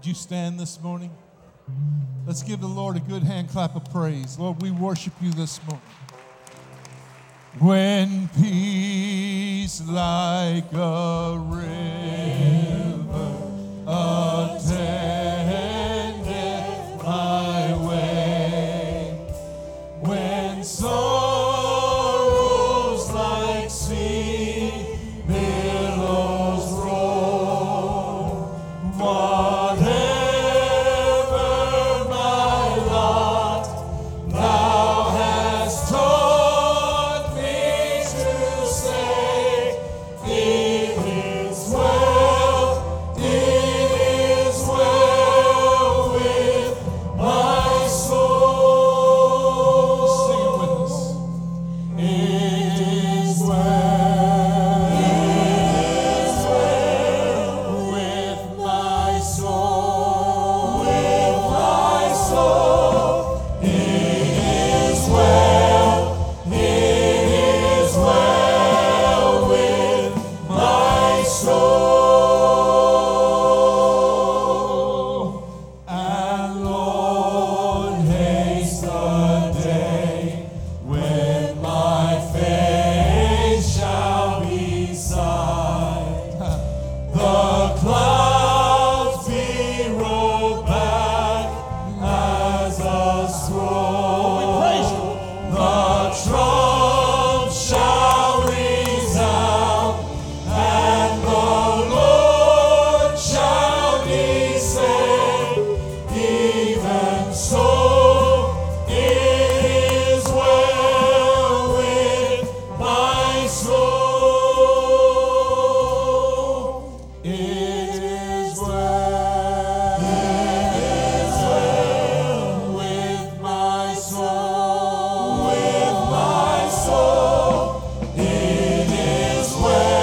Would you stand this morning? Let's give the Lord a good hand clap of praise. Lord, we worship you this morning. When peace like a river attendeth my way, when sorrows like sea billows roll, whatever my lot, thou hast taught me to say, it is well with my soul. Sing it with us. It is well with my soul, with my soul. It is well with my soul. And Lord, haste the day when my face shall be sight. The clouds be rolled back as a scroll. The trump shall resound, and the Lord shall descend. Even so, it is well with my soul. It is well with my soul, with my soul. It is well with my soul. It is well with my soul, with my soul.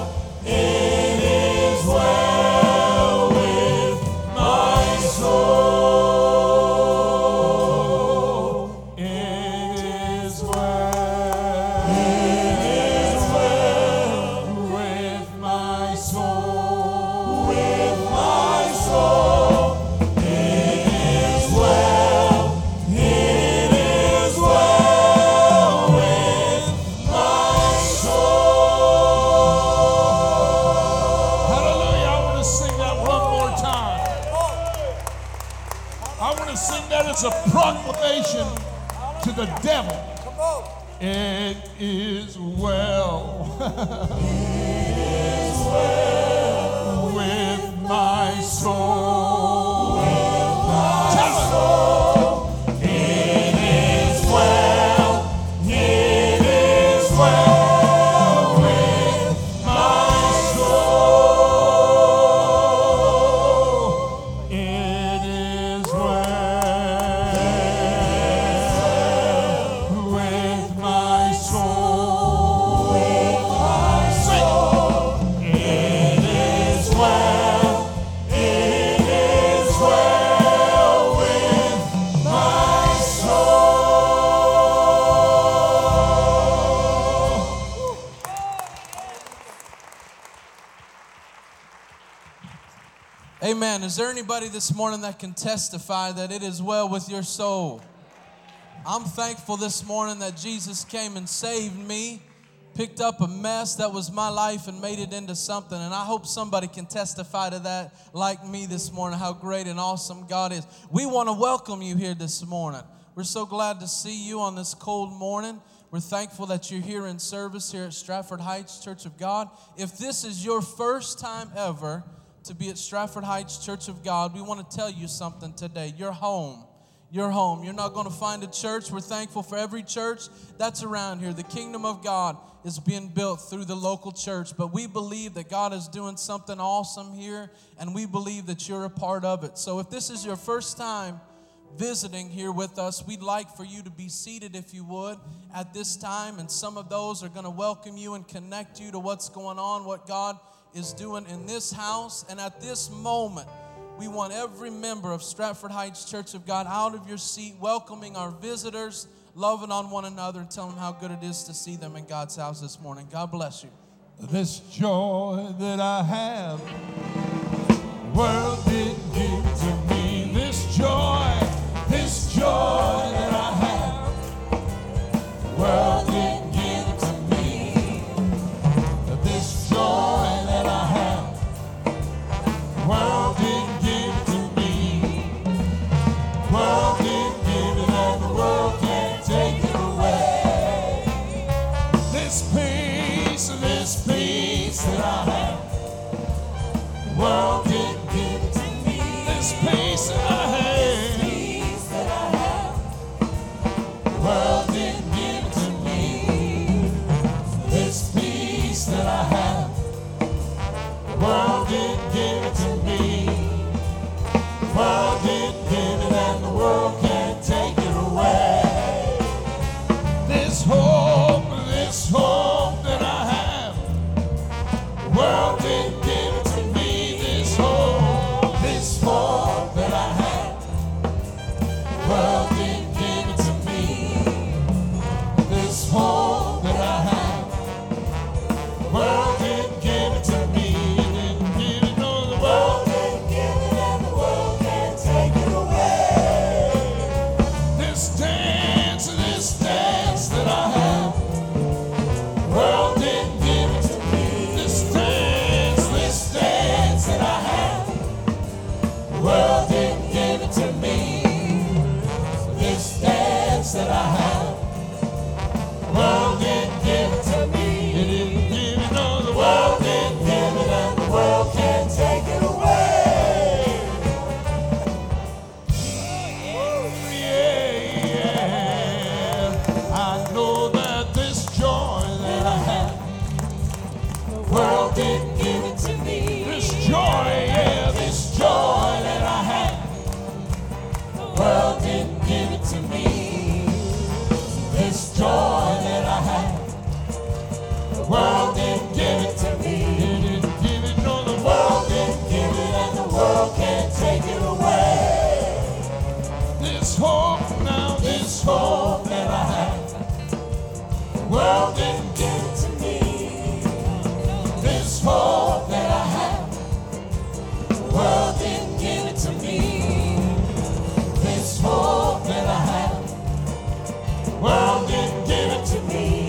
It is well with my soul. Hallelujah. I want to sing that one more time. I want to sing that as a proclamation to the devil. It is well. It is well with my soul. Tell him. It is well, it is well with my soul. It is well with my soul. Sing. It is well, it is well with my soul. Amen. Is there anybody this morning that can testify that it is well with your soul? I'm thankful this morning that Jesus came and saved me, picked up a mess that was my life and made it into something. And I hope somebody can testify to that like me this morning, how great and awesome God is. We want to welcome you here this morning. We're so glad to see you on this cold morning. We're thankful that you're here in service here at Stratford Heights Church of God. If this is your first time ever to be at Stratford Heights Church of God, we want to tell you something today. You're home. You're home. You're not going to find a church. We're thankful for every church that's around here. The kingdom of God is being built through the local church, but we believe that God is doing something awesome here, and we believe that you're a part of it. So if this is your first time visiting here with us, we'd like for you to be seated, if you would, at this time, and some of those are going to welcome you and connect you to what's going on, what God is doing in this house. And at this moment, we want every member of Stratford Heights Church of God out of your seat, welcoming our visitors, loving on one another, and telling them how good it is to see them in God's house this morning. God bless you. This joy that I have, world did give. best dance that I have. World didn't give it to me. It didn't give it all. The world didn't give it, and the world can't take it away. Oh, yeah, yeah. I know that this joy that I have, the world didn't give it to me. This joy, yeah, this joy that I have, the world didn't give it to me. This joy. The world didn't give it to me. It didn't give it, no, the world didn't give it, and the world can't take it away. This hope now, this hope that I have, the world didn't give it to me. This hope that I have, the world didn't give it to me. This hope that I have, the world didn't give it to me.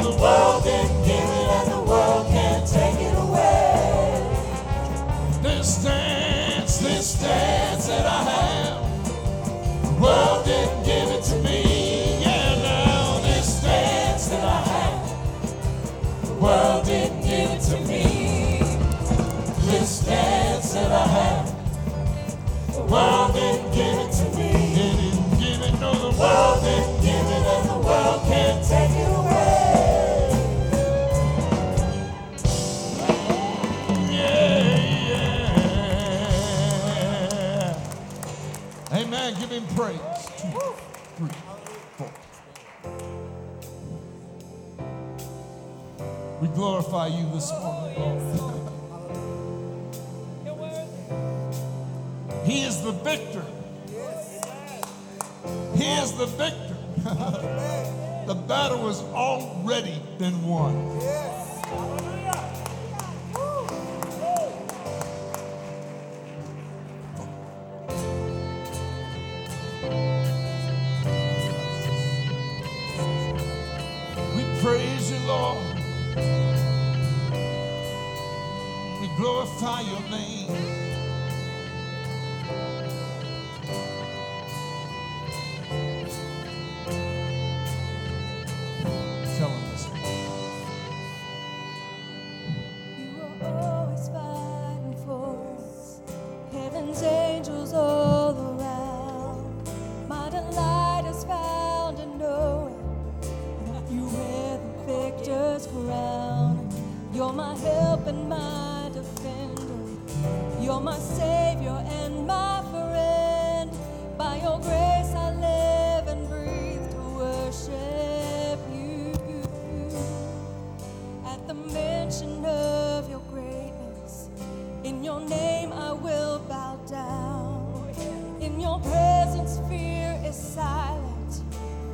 The world didn't give it, and the world can't take it away. This dance that I have, the world didn't give it to me. Yeah, now this dance that I have, the world didn't give it to me. This dance that I have, the world didn't give it to me. It didn't give it, no, the world didn't give it, and the world can't take it away. Amen. Give him praise. 2, 3, 4. We glorify you this morning, Lord. He is the victor. He is the victor. The battle has already been won. Praise you, Lord. We glorify your name. Tell him this. You are always fighting for us. Heaven's angels all around. My delight is found in knowing that you will. Victor's crown. You're my help and my defender. You're my savior and my friend. By your grace I live and breathe to worship you. At the mention of your greatness, in your name I will bow down. In your presence fear is silent,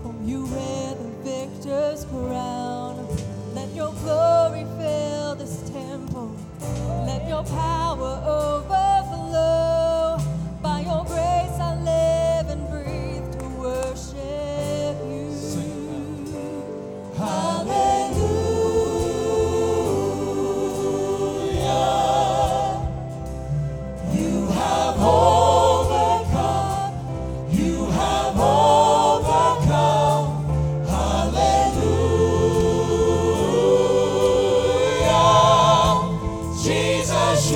for you wear the victor's crown. Let your glory fill this temple. Let your power overflow. By your grace I live and breathe to worship you. Hallelujah. You have overcome. You have overcome. Jesus,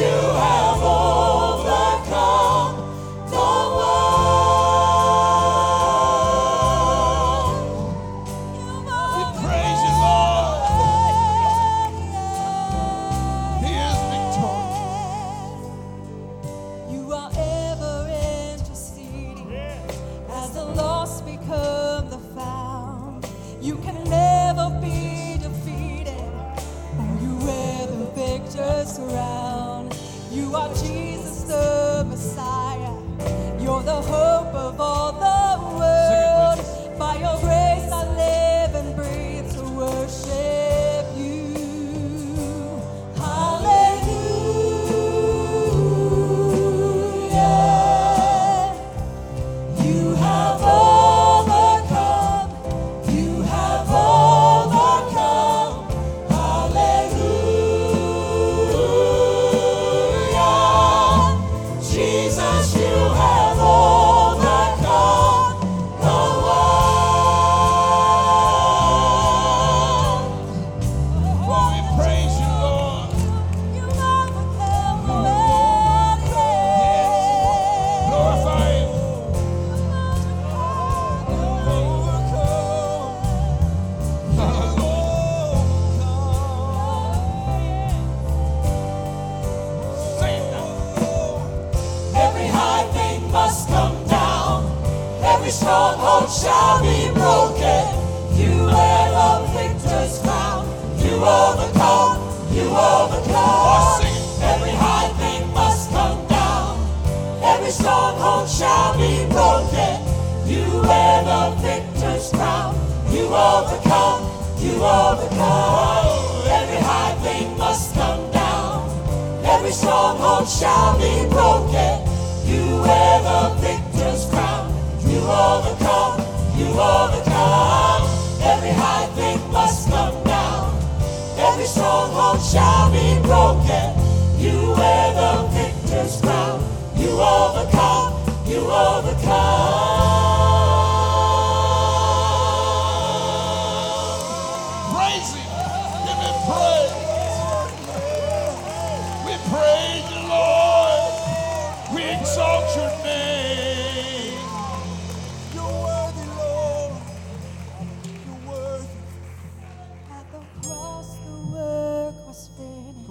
you have overcome. shall be broken. You let up victors crown. You overcome. You overcome. Every high thing must come down. Every stronghold shall be broken. You wear the victor's crown. You overcome. You overcome. Every high thing must come down. Every stronghold shall be broken. You wear the victor's crown. You overcome. You overcome. Every high thing must come down. Every stronghold shall be broken. You wear the victor's crown. You overcome. You overcome. Praise Him. Give Him praise. We praise the Lord. We exalt Your name. You're worthy, Lord. You're worthy. At the cross, the work was finished.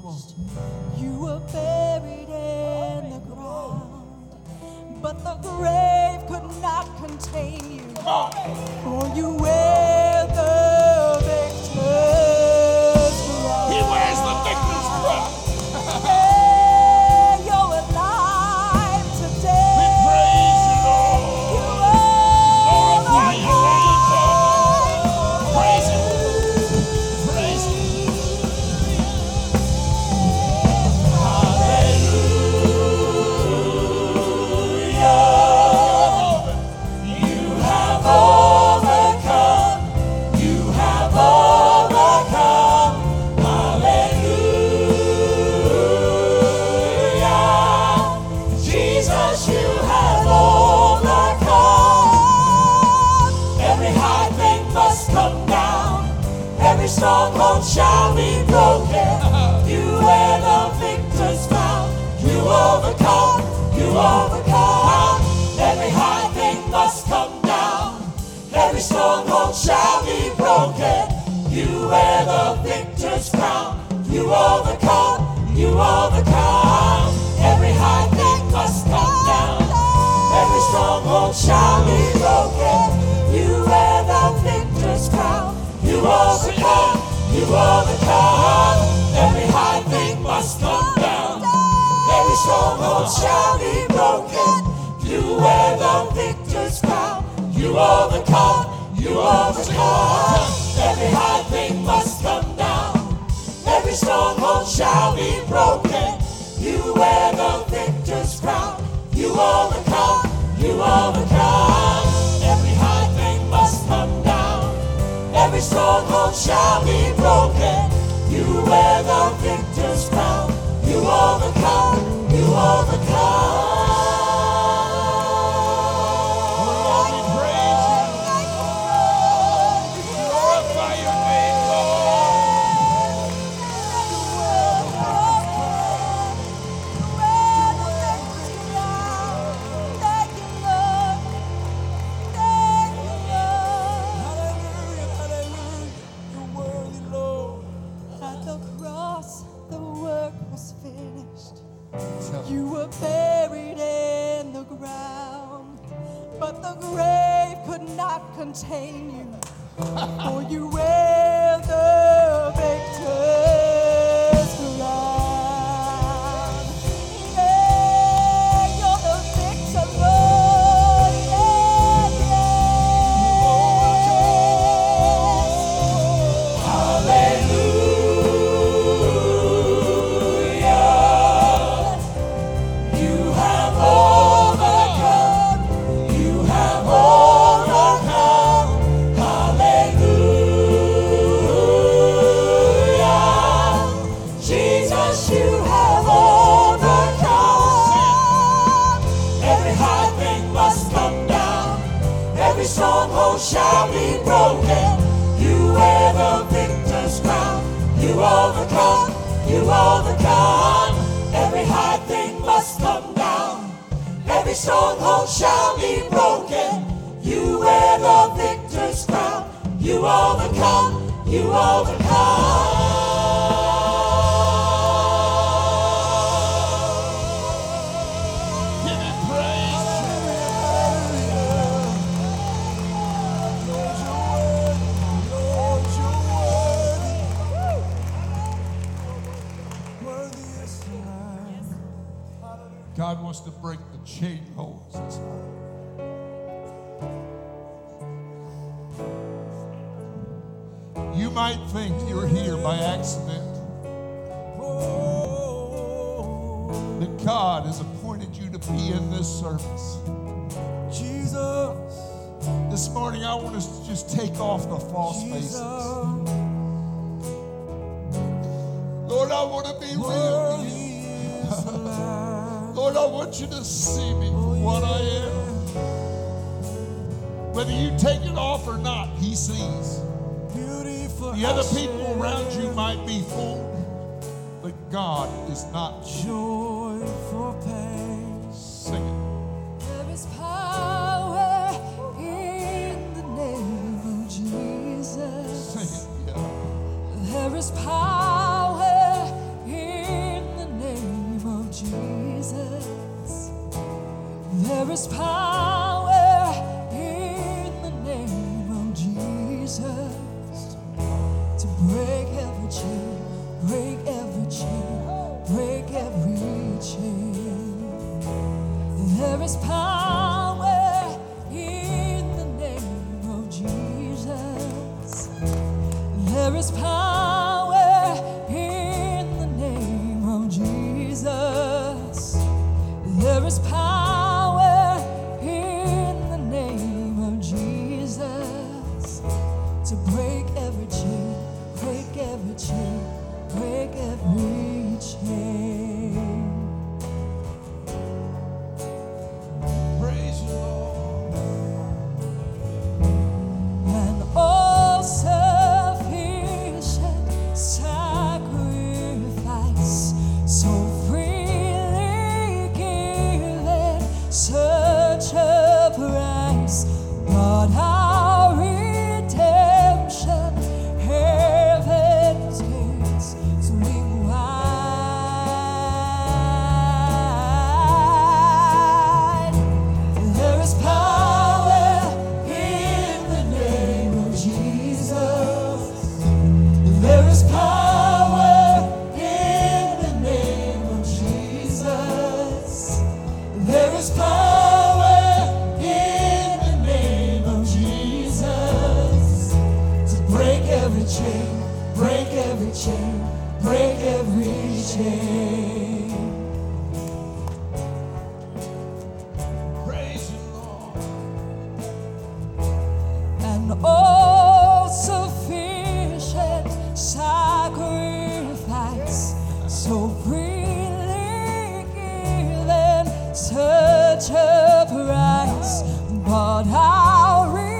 Come on. You were buried in the ground. But the grave could not contain you, for you wear the victor's crown. He wears the victor's crown. Hey, you're alive today. We praise you, Lord. You are alive. Praise Him. Praise Him. Hallelujah. You have overcome, hallelujah. Jesus, you have overcome. Every high thing must come down. Every stronghold shall be broken. You wear the victor's crown. You overcome, you overcome. Every high thing must come down. Every stronghold shall be broken. You wear the victor's crown. You overcome, you overcome. Every high thing must come down. Every stronghold shall be broken. You wear the victor's crown. You overcome, you overcome. Every high thing must come down. Every stronghold shall be broken. You wear the victor's crown. You overcome, you overcome. Every high thing must come down. Every stronghold shall be broken. You wear the victor's crown. You overcome, you overcome. Every high thing must come down. Every stronghold shall be broken. You wear the victor's crown. You overcome, you overcome. Contain you, for you wear the victor's crown. Yeah, you're the victor, Lord. Yeah, yeah. Hallelujah. You have overcome. You have overcome. Stronghold shall be broken. You wear the victor's crown. You overcome, you overcome. Every high thing must come down. Every stronghold shall be broken. You wear the victor's crown. You overcome, you overcome. wants to break the chainmails this morning. You might think you're here by accident. That God has appointed you to be in this service. Jesus. This morning, I want us to just take off the false faces. Lord, I want to be real to you. Lord, I want you to see me for what I am. Whether you take it off or not, He sees. The other people around you might be fooled, but God is not joy for pain. Sing it. There is power in the name of Jesus. Sing it, yeah. There is power in the name of Jesus. There is power in the name of Jesus. Break every chain, break every chain, break every chain. There is power in the name of Jesus. There is power in the name of Jesus. There is power in the name of Jesus to break every chain. Break every chain, break every chain. Praise the Lord. And all sufficient sacrifice, so freely given, such a price, God our redemption.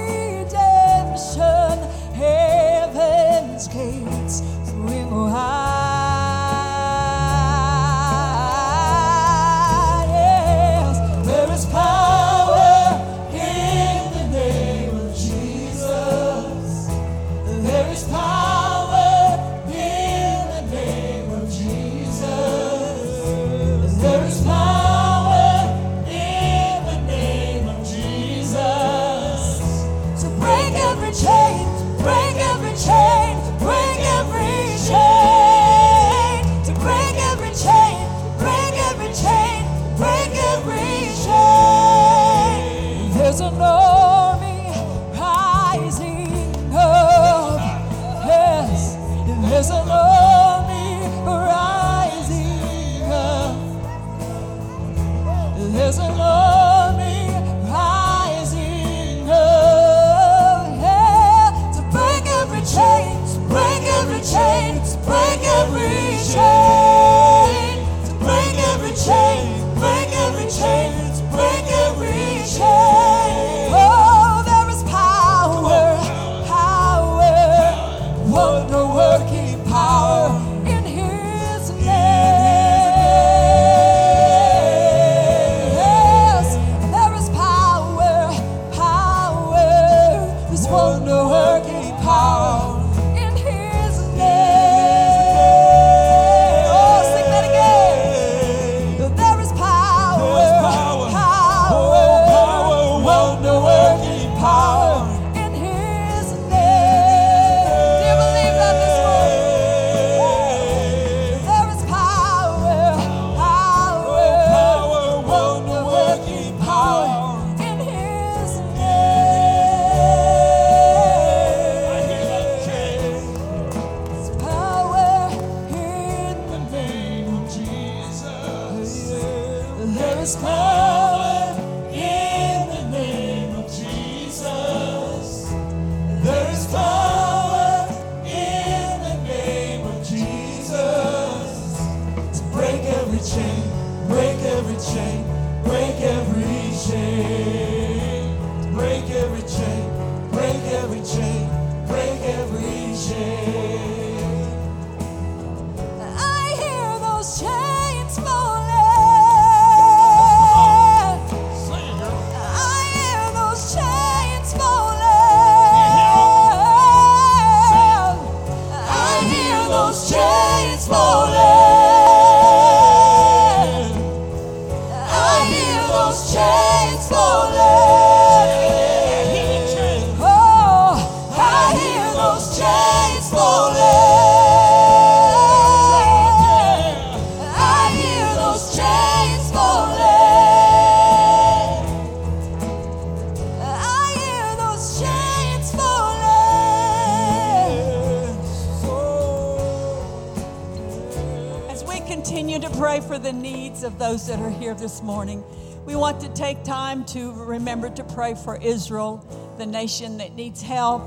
Those that are here this morning. We want to take time to remember to pray for Israel, the nation that needs help,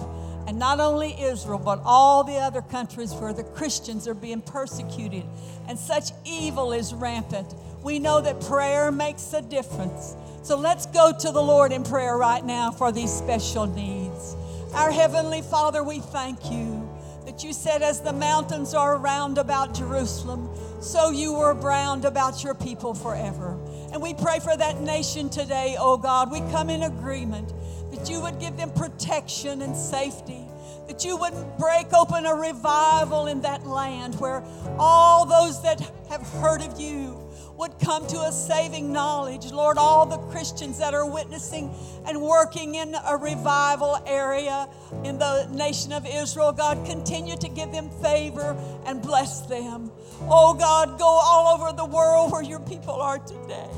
and not only Israel, but all the other countries where the Christians are being persecuted, and such evil is rampant. We know that prayer makes a difference. So let's go to the Lord in prayer right now for these special needs. Our Heavenly Father, we thank you that you said, as the mountains are round about Jerusalem, so you were round about your people forever. And we pray for that nation today, oh God. We come in agreement that you would give them protection and safety, that you would break open a revival in that land where all those that have heard of you would come to a saving knowledge. Lord, all the Christians that are witnessing and working in a revival area in the nation of Israel, God, continue to give them favor and bless them. Oh, God, go all over the world where your people are today.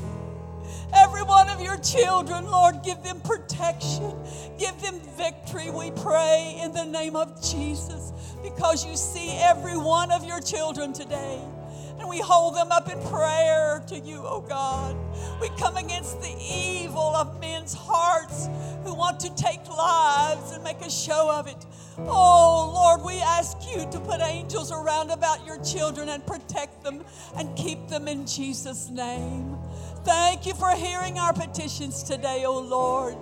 Every one of your children, Lord, give them protection. Give them victory, we pray, in the name of Jesus, because you see every one of your children today. And we hold them up in prayer to you, oh God. We come against the evil of men's hearts who want to take lives and make a show of it. Oh, Lord, we ask you to put angels around about your children and protect them and keep them in Jesus' name. Thank you for hearing our petitions today, oh Lord.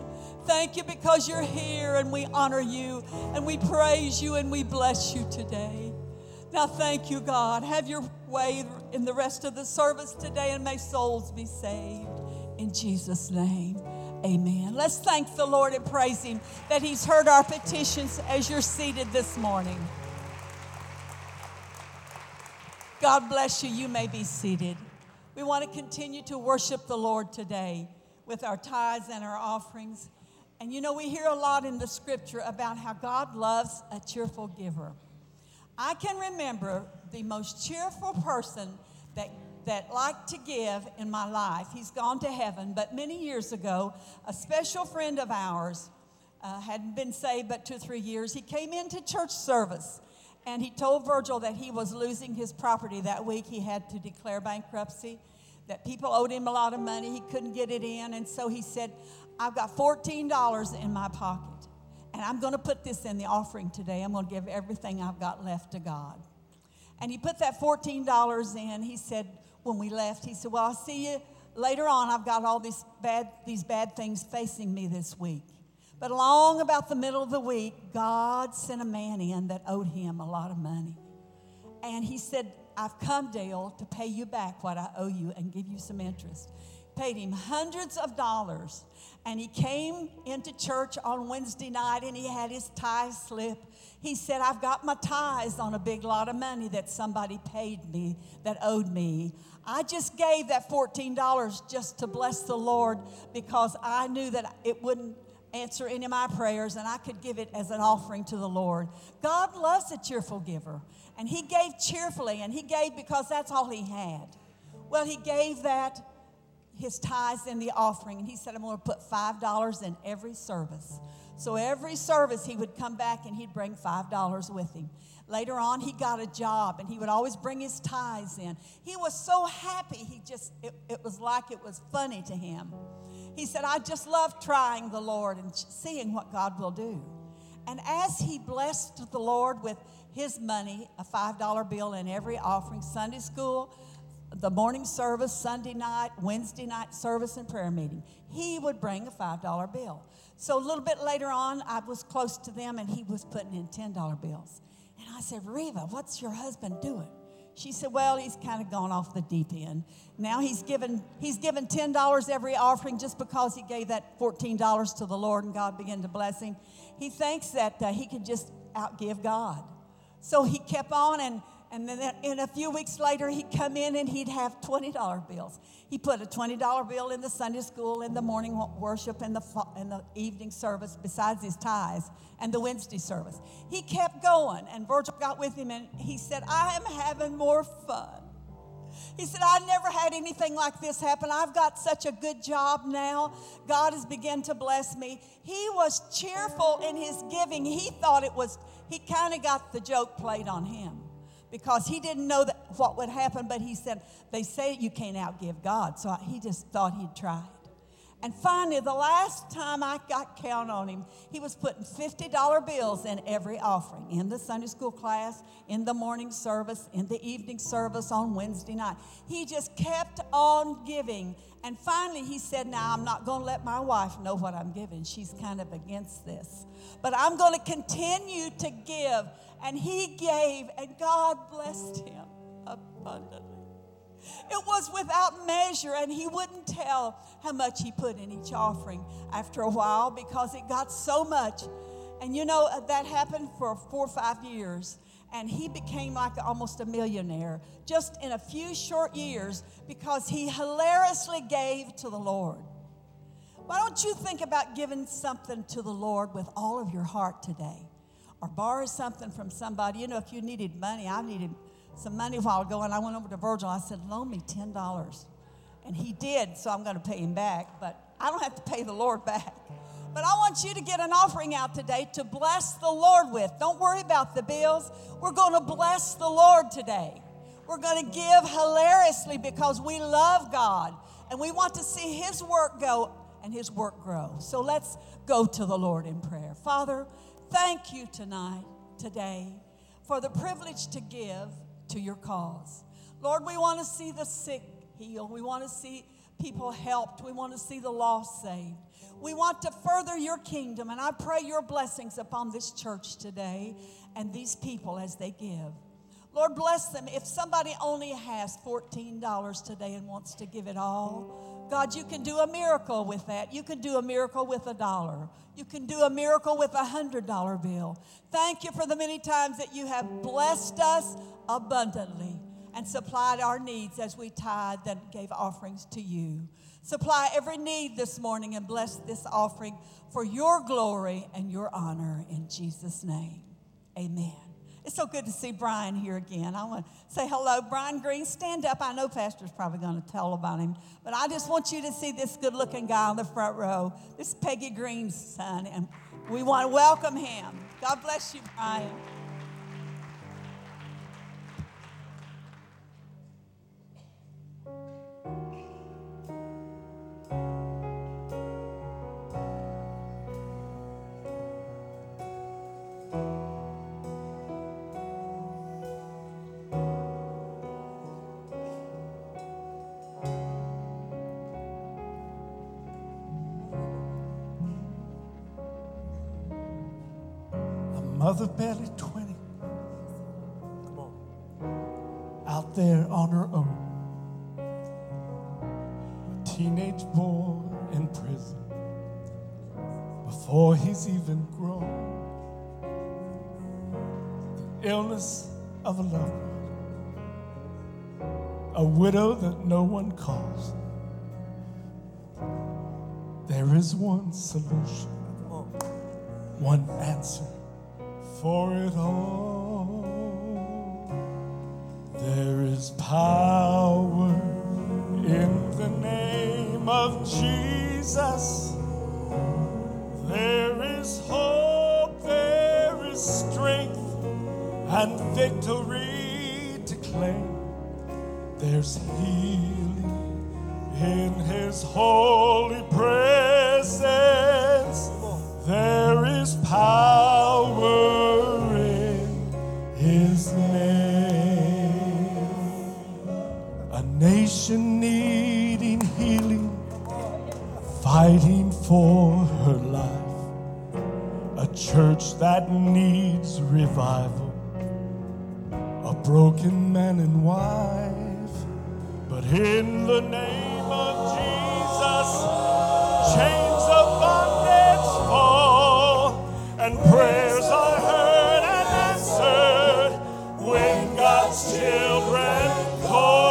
Thank you because you're here, and we honor you and we praise you and we bless you today. Now, thank you, God. Have your way in the rest of the service today, and may souls be saved. In Jesus' name, amen. Let's thank the Lord and praise him that he's heard our petitions as you're seated this morning. God bless you. You may be seated. We want to continue to worship the Lord today with our tithes and our offerings. And you know, we hear a lot in the scripture about how God loves a cheerful giver. I can remember the most cheerful person that liked to give in my life. He's gone to heaven, but many years ago, a special friend of ours hadn't been saved but 2 or 3 years. He came into church service, and he told Virgil that he was losing his property that week. He had to declare bankruptcy, that people owed him a lot of money. He couldn't get it in, and so he said, I've got $14 in my pocket. And I'm going to put this in the offering today. I'm going to give everything I've got left to God. And he put that $14 in. He said, when we left, he said, well, I'll see you later on. I've got all these bad things facing me this week. But along about the middle of the week, God sent a man in that owed him a lot of money. And he said, I've come, Dale, to pay you back what I owe you and give you some interest. Paid him hundreds of dollars, and he came into church on Wednesday night, and he had his tithe slip. He said, I've got my tithes on a big lot of money that somebody paid me, that owed me. I just gave that $14 just to bless the Lord, because I knew that it wouldn't answer any of my prayers, and I could give it as an offering to the Lord. God loves a cheerful giver, and he gave cheerfully, and he gave because that's all he had. Well, he gave that, his tithes in the offering. And he said, I'm going to put $5 in every service. So every service he would come back and he'd bring $5 with him. Later on, he got a job and he would always bring his tithes in. He was so happy. It was like it was funny to him. He said, I just love trying the Lord and seeing what God will do. And as he blessed the Lord with his money, a $5 bill in every offering, Sunday school, the morning service, Sunday night, Wednesday night service, and prayer meeting. He would bring a $5 bill. So a little bit later on, I was close to them, and he was putting in $10 bills. And I said, Reva, what's your husband doing? She said, well, he's kind of gone off the deep end. Now he's given $10 every offering just because he gave that $14 to the Lord, and God began to bless him. He thinks that he can just outgive God. So he kept on, and then in a few weeks later, he'd come in and he'd have $20 bills. He put a $20 bill in the Sunday school, in the morning worship, in the evening service, besides his tithes, and the Wednesday service. He kept going, and Virgil got with him, and he said, I am having more fun. He said, I never had anything like this happen. I've got such a good job now. God has begun to bless me. He was cheerful in his giving. He kind of got the joke played on him, because he didn't know that what would happen, but he said, they say you can't outgive God, so he just thought he'd tried. And finally, the last time I got count on him, he was putting $50 bills in every offering, in the Sunday school class, in the morning service, in the evening service, on Wednesday night. He just kept on giving. And finally, he said, now, I'm not going to let my wife know what I'm giving. She's kind of against this. But I'm going to continue to give. And he gave, and God blessed him abundantly. It was without measure, and he wouldn't tell how much he put in each offering after a while, because it got so much. And you know, that happened for 4 or 5 years, and he became like almost a millionaire just in a few short years, because he hilariously gave to the Lord. Why don't you think about giving something to the Lord with all of your heart today? Or borrow something from somebody. You know, if you needed money, I needed some money a while ago, and I went over to Virgil. I said, loan me $10. And he did, so I'm going to pay him back. But I don't have to pay the Lord back. But I want you to get an offering out today to bless the Lord with. Don't worry about the bills. We're going to bless the Lord today. We're going to give hilariously, because we love God. And we want to see his work go and his work grow. So let's go to the Lord in prayer. Father, thank you today, for the privilege to give to your cause. Lord, we want to see the sick healed. We want to see people helped. We want to see the lost saved. We want to further your kingdom, and I pray your blessings upon this church today and these people as they give. Lord, bless them. If somebody only has $14 today and wants to give it all, God, you can do a miracle with that. You can do a miracle with $1. You can do a miracle with $100 bill. Thank you for the many times that you have blessed us abundantly and supplied our needs as we tithed and gave offerings to you. Supply every need this morning, and bless this offering for your glory and your honor, in Jesus' name. Amen. It's so good to see Brian here again. I want to say hello. Brian Green, stand up. I know Pastor's probably going to tell about him, but I just want you to see this good-looking guy on the front row. This is Peggy Green's son, and we want to welcome him. God bless you, Brian. Mother barely 20, come on, out there on her own, a teenage boy in prison before he's even grown, the illness of a loved one, a widow that no one calls. There is one solution, one answer for it all. There is power in the name of Jesus. There is hope, there is strength and victory to claim. There's healing in his holy presence. There is power in his name. church that needs revival, a broken man and wife, but in the name of Jesus, chains of bondage fall, and prayers are heard and answered when God's children call.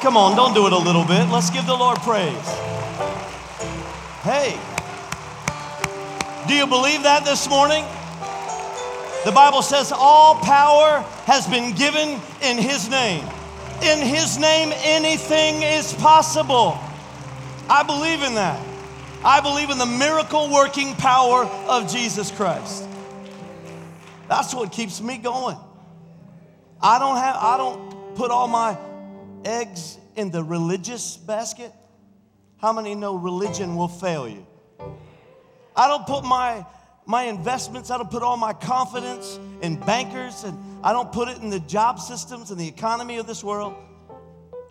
Come on, don't do it a little bit. Let's give the Lord praise. Hey, do you believe that this morning? The Bible says all power has been given in His name. In His name, anything is possible. I believe in that. I believe in the miracle-working power of Jesus Christ. That's what keeps me going. I don't put all my eggs in the religious basket. How many know religion will fail you? I don't put my investments, I don't put all my confidence in bankers, and I don't put it in the job systems and the economy of this world.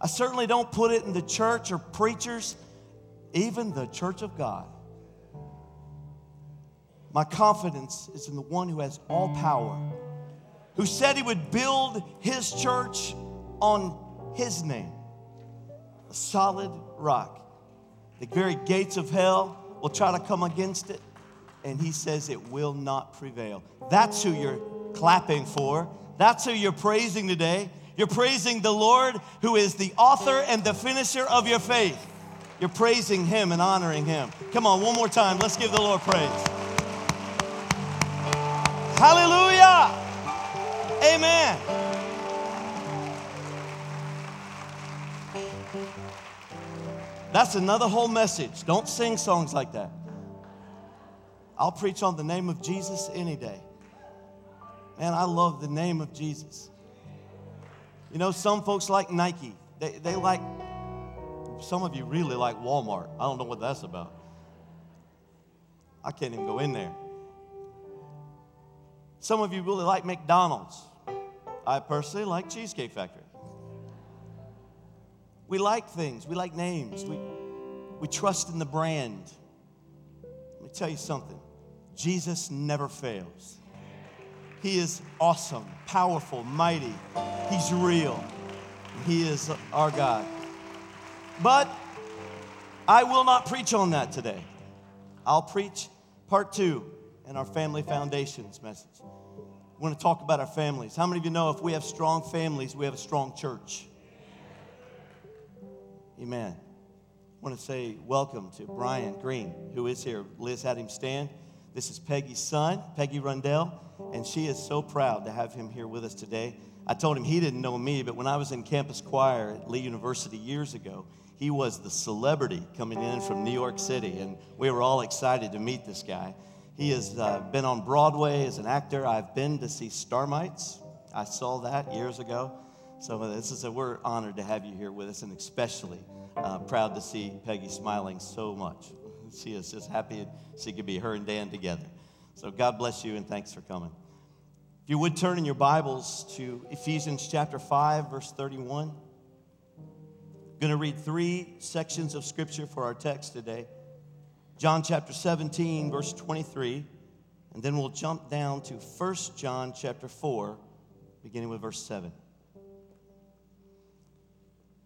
I certainly don't put it in the church or preachers, even the church of God. My confidence is in the one who has all power, who said He would build His church on His name, a solid rock. The very gates of hell will try to come against it, and He says it will not prevail. That's who you're clapping for. That's who you're praising today. You're praising the Lord who is the author and the finisher of your faith. You're praising Him and honoring Him. Come on, one more time. Let's give the Lord praise. Hallelujah. Amen. That's another whole message. Don't sing songs like that. I'll preach on the name of Jesus any day. Man, I love the name of Jesus. You know, some folks like Nike. They like, some of you really like Walmart. I don't know what that's about. I can't even go in there. Some of you really like McDonald's. I personally like Cheesecake Factory. We like things. We like names. We trust in the brand. Let me tell you something. Jesus never fails. He is awesome, powerful, mighty. He's real. He is our God. But I will not preach on that today. I'll preach part 2 in our Family Foundations message. We're going to talk about our families. How many of you know if we have strong families, we have a strong church? Amen. I want to say welcome to Brian Green, who is here. Liz had him stand. This is Peggy's son, Peggy Rundell, and she is so proud to have him here with us today. I told him he didn't know me, but when I was in campus choir at Lee University years ago, he was the celebrity coming in from New York City, and we were all excited to meet this guy. He has been on Broadway as an actor. I've been to see Starmites. I saw that years ago. So we're honored to have you here with us, and especially proud to see Peggy smiling so much. she is just happy she could be her and Dan together. So God bless you, and thanks for coming. If you would turn in your Bibles to Ephesians chapter 5, verse 31. I'm going to read three sections of Scripture for our text today. John chapter 17, verse 23, and then we'll jump down to 1 John chapter 4, beginning with verse 7. I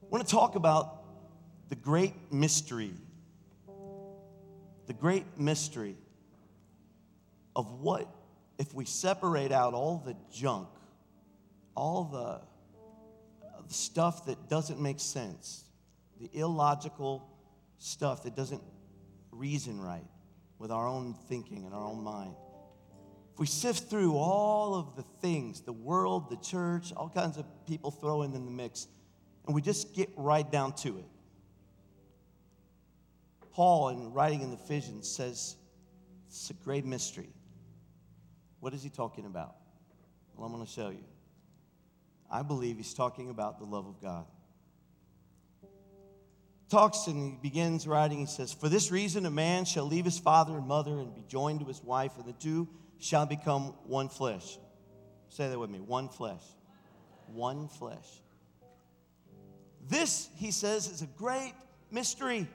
want to talk about the great mystery, of what, if we separate out all the junk, all the stuff that doesn't make sense, the illogical stuff that doesn't reason right with our own thinking and our own mind. If we sift through all of the things, the world, the church, all kinds of people thrown in the mix, and we just get right down to it. Paul, in writing in Ephesians, says it's a great mystery. What is he talking about? Well, I'm going to show you. I believe he's talking about the love of God. Talks and he begins writing, he says, "For this reason a man shall leave his father and mother and be joined to his wife, and the two shall become one flesh." Say that with me, one flesh. One flesh. This, he says, is a great mystery.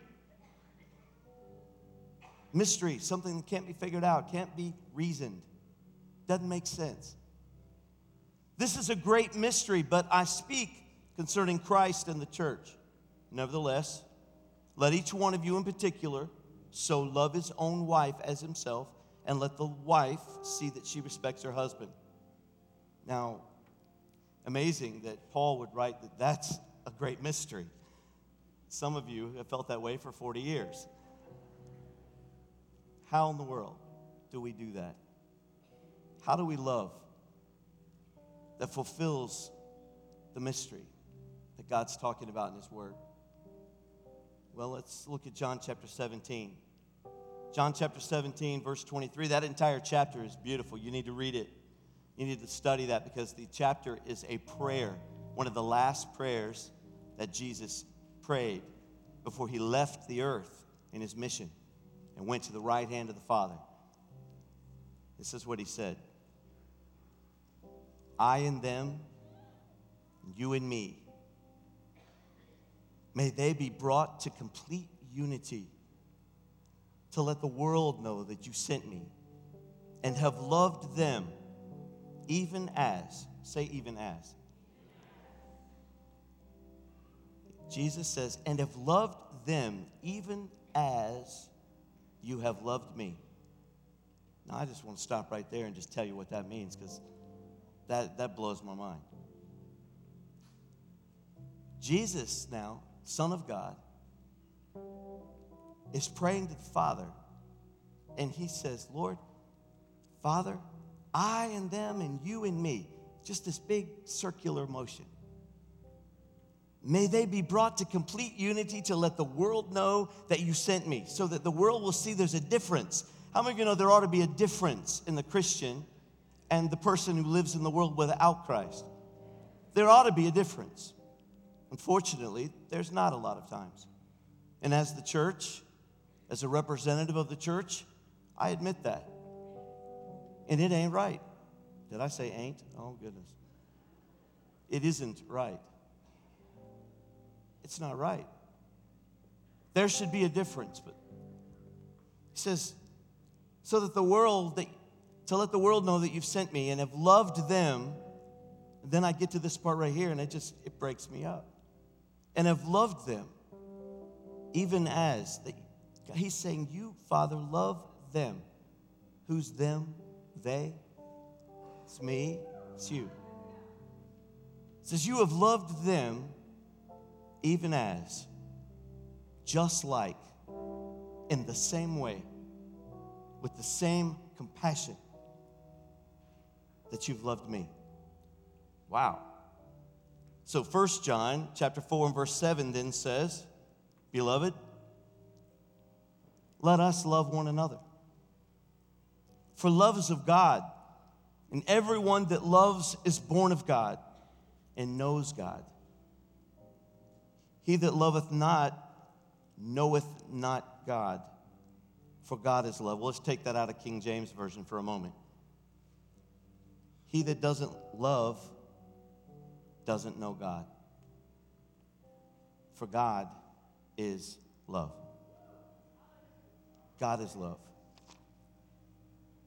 Mystery, something that can't be figured out, can't be reasoned. Doesn't make sense. This is a great mystery, but I speak concerning Christ and the church. Nevertheless, let each one of you in particular so love his own wife as himself, and let the wife see that she respects her husband. Now, amazing that Paul would write that that's a great mystery. Some of you have felt that way for 40 years. How in the world do we do that? How do we love that fulfills the mystery that God's talking about in his word? Well, let's look at John chapter 17. John chapter 17, verse 23. That entire chapter is beautiful. You need to read it. You need to study that, because the chapter is a prayer, one of the last prayers that Jesus prayed before he left the earth in his mission and went to the right hand of the Father. This is what he said. "I in them, you in me. May they be brought to complete unity, to let the world know that you sent me and have loved them even as," say even as. Jesus says, "and have loved them even as you have loved me." Now I just want to stop right there and just tell you what that means, because that blows my mind. Jesus now, Son of God, is praying to the Father, and he says, "Lord, Father, I and them and you and me," just this big circular motion. "May they be brought to complete unity to let the world know that you sent me," so that the world will see there's a difference. How many of you know there ought to be a difference in the Christian and the person who lives in the world without Christ? There ought to be a difference. Unfortunately, there's not a lot of times. And as the church, as a representative of the church, I admit that. And it ain't right. Did I say ain't? Oh, goodness. It isn't right. It's not right. There should be a difference. But he says, so that the world, to let the world know that you've sent me and have loved them. And then I get to this part right here, and it breaks me up. "And have loved them, even as," he's saying, "you, Father, love them." Who's them? They. It's me. It's you. It says, "You have loved them, even as," just like, in the same way, with the same compassion that you've loved me. Wow. So 1 John chapter 4 and verse 7 then says, "Beloved, let us love one another. For love is of God, and everyone that loves is born of God and knows God. He that loveth not knoweth not God, for God is love. Well, let's take that out of King James Version for a moment. He that doesn't love doesn't know God. For God is love. God is love.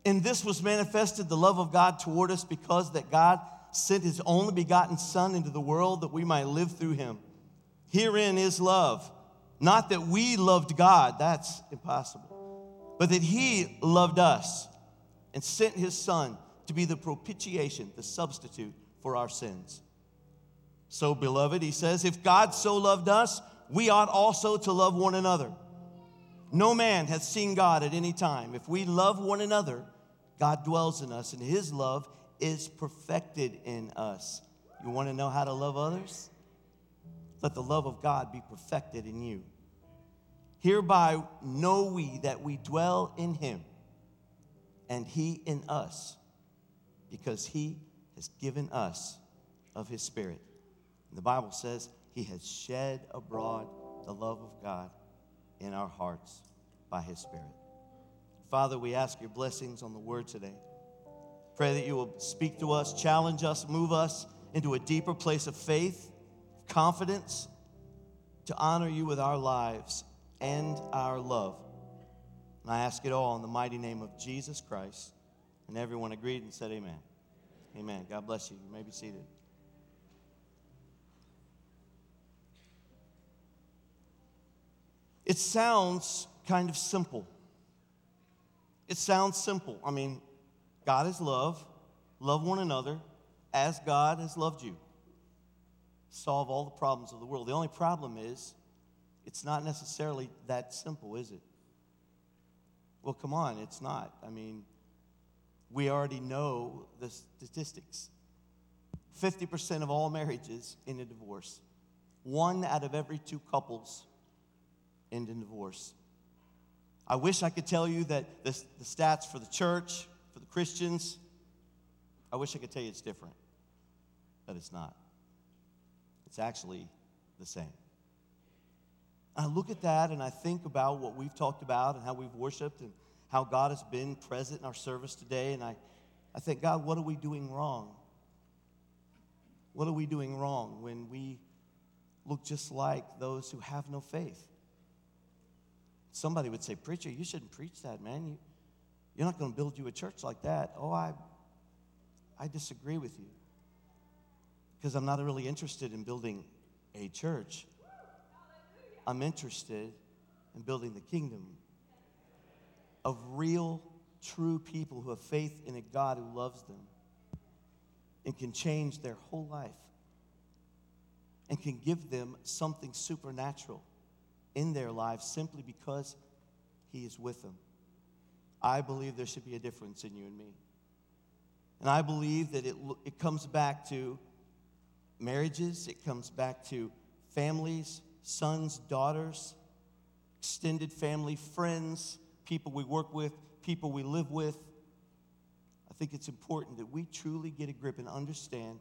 In this was manifested the love of God toward us, because that God sent his only begotten Son into the world that we might live through him. Herein is love. Not that we loved God, that's impossible, but that he loved us and sent his Son to be the propitiation, the substitute for our sins. So, beloved, he says, if God so loved us, we ought also to love one another. No man hath seen God at any time. If we love one another, God dwells in us, and his love is perfected in us. You want to know how to love others? Let the love of God be perfected in you. Hereby know we that we dwell in him, and he in us, because he has given us of his Spirit. And the Bible says he has shed abroad the love of God in our hearts by his Spirit. Father, we ask your blessings on the word today. Pray that you will speak to us, challenge us, move us into a deeper place of faith, confidence, to honor you with our lives and our love. And I ask it all in the mighty name of Jesus Christ. And everyone agreed and said amen. Amen. God bless you. You may be seated. It sounds kind of simple. It sounds simple. I mean, God is love. Love one another as God has loved you. Solve all the problems of the world. The only problem is, it's not necessarily that simple, is it? Well, come on, it's not. I mean, we already know the statistics. 50% of all marriages end in divorce. 1 out of every 2 couples end in divorce. I wish I could tell you that the stats for the church, for the Christians, I wish I could tell you it's different, but it's not. It's actually the same. I look at that and I think about what we've talked about and how we've worshiped and how God has been present in our service today. And I think, God, what are we doing wrong? What are we doing wrong when we look just like those who have no faith? Somebody would say, preacher, you shouldn't preach that, man. You're not going to build you a church like that. Oh, I disagree with you, because I'm not really interested in building a church. I'm interested in building the kingdom of real, true people who have faith in a God who loves them and can change their whole life and can give them something supernatural in their lives simply because he is with them. I believe there should be a difference in you and me. And I believe that it comes back to marriages, it comes back to families, sons, daughters, extended family, friends, people we work with, people we live with. I think it's important that we truly get a grip and understand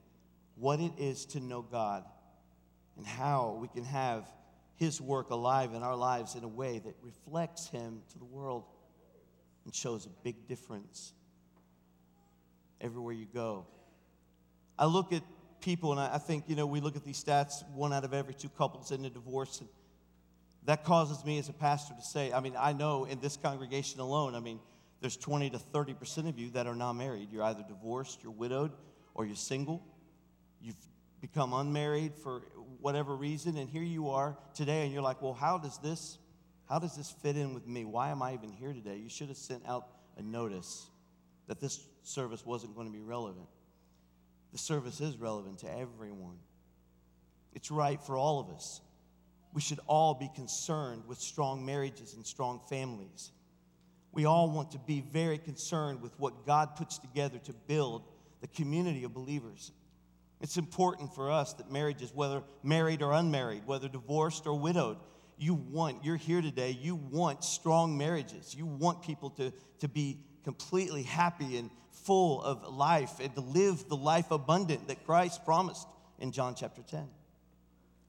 what it is to know God and how we can have his work alive in our lives in a way that reflects him to the world and shows a big difference everywhere you go. I look at people, and I think, we look at these stats, 1 out of every 2 couples end in divorce, and that causes me as a pastor to say, I know in this congregation alone, there's 20 to 30% of you that are not married. You're either divorced, you're widowed, or you're single. You've become unmarried for whatever reason, and here you are today, and you're like, well, how does this fit in with me? Why am I even here today? You should have sent out a notice that this service wasn't going to be relevant. The service is relevant to everyone. It's right for all of us. We should all be concerned with strong marriages and strong families. We all want to be very concerned with what God puts together to build the community of believers. It's important for us that marriages, whether married or unmarried, whether divorced or widowed, you're here today, you want strong marriages. You want people to be completely happy and full of life and to live the life abundant that Christ promised in John chapter 10.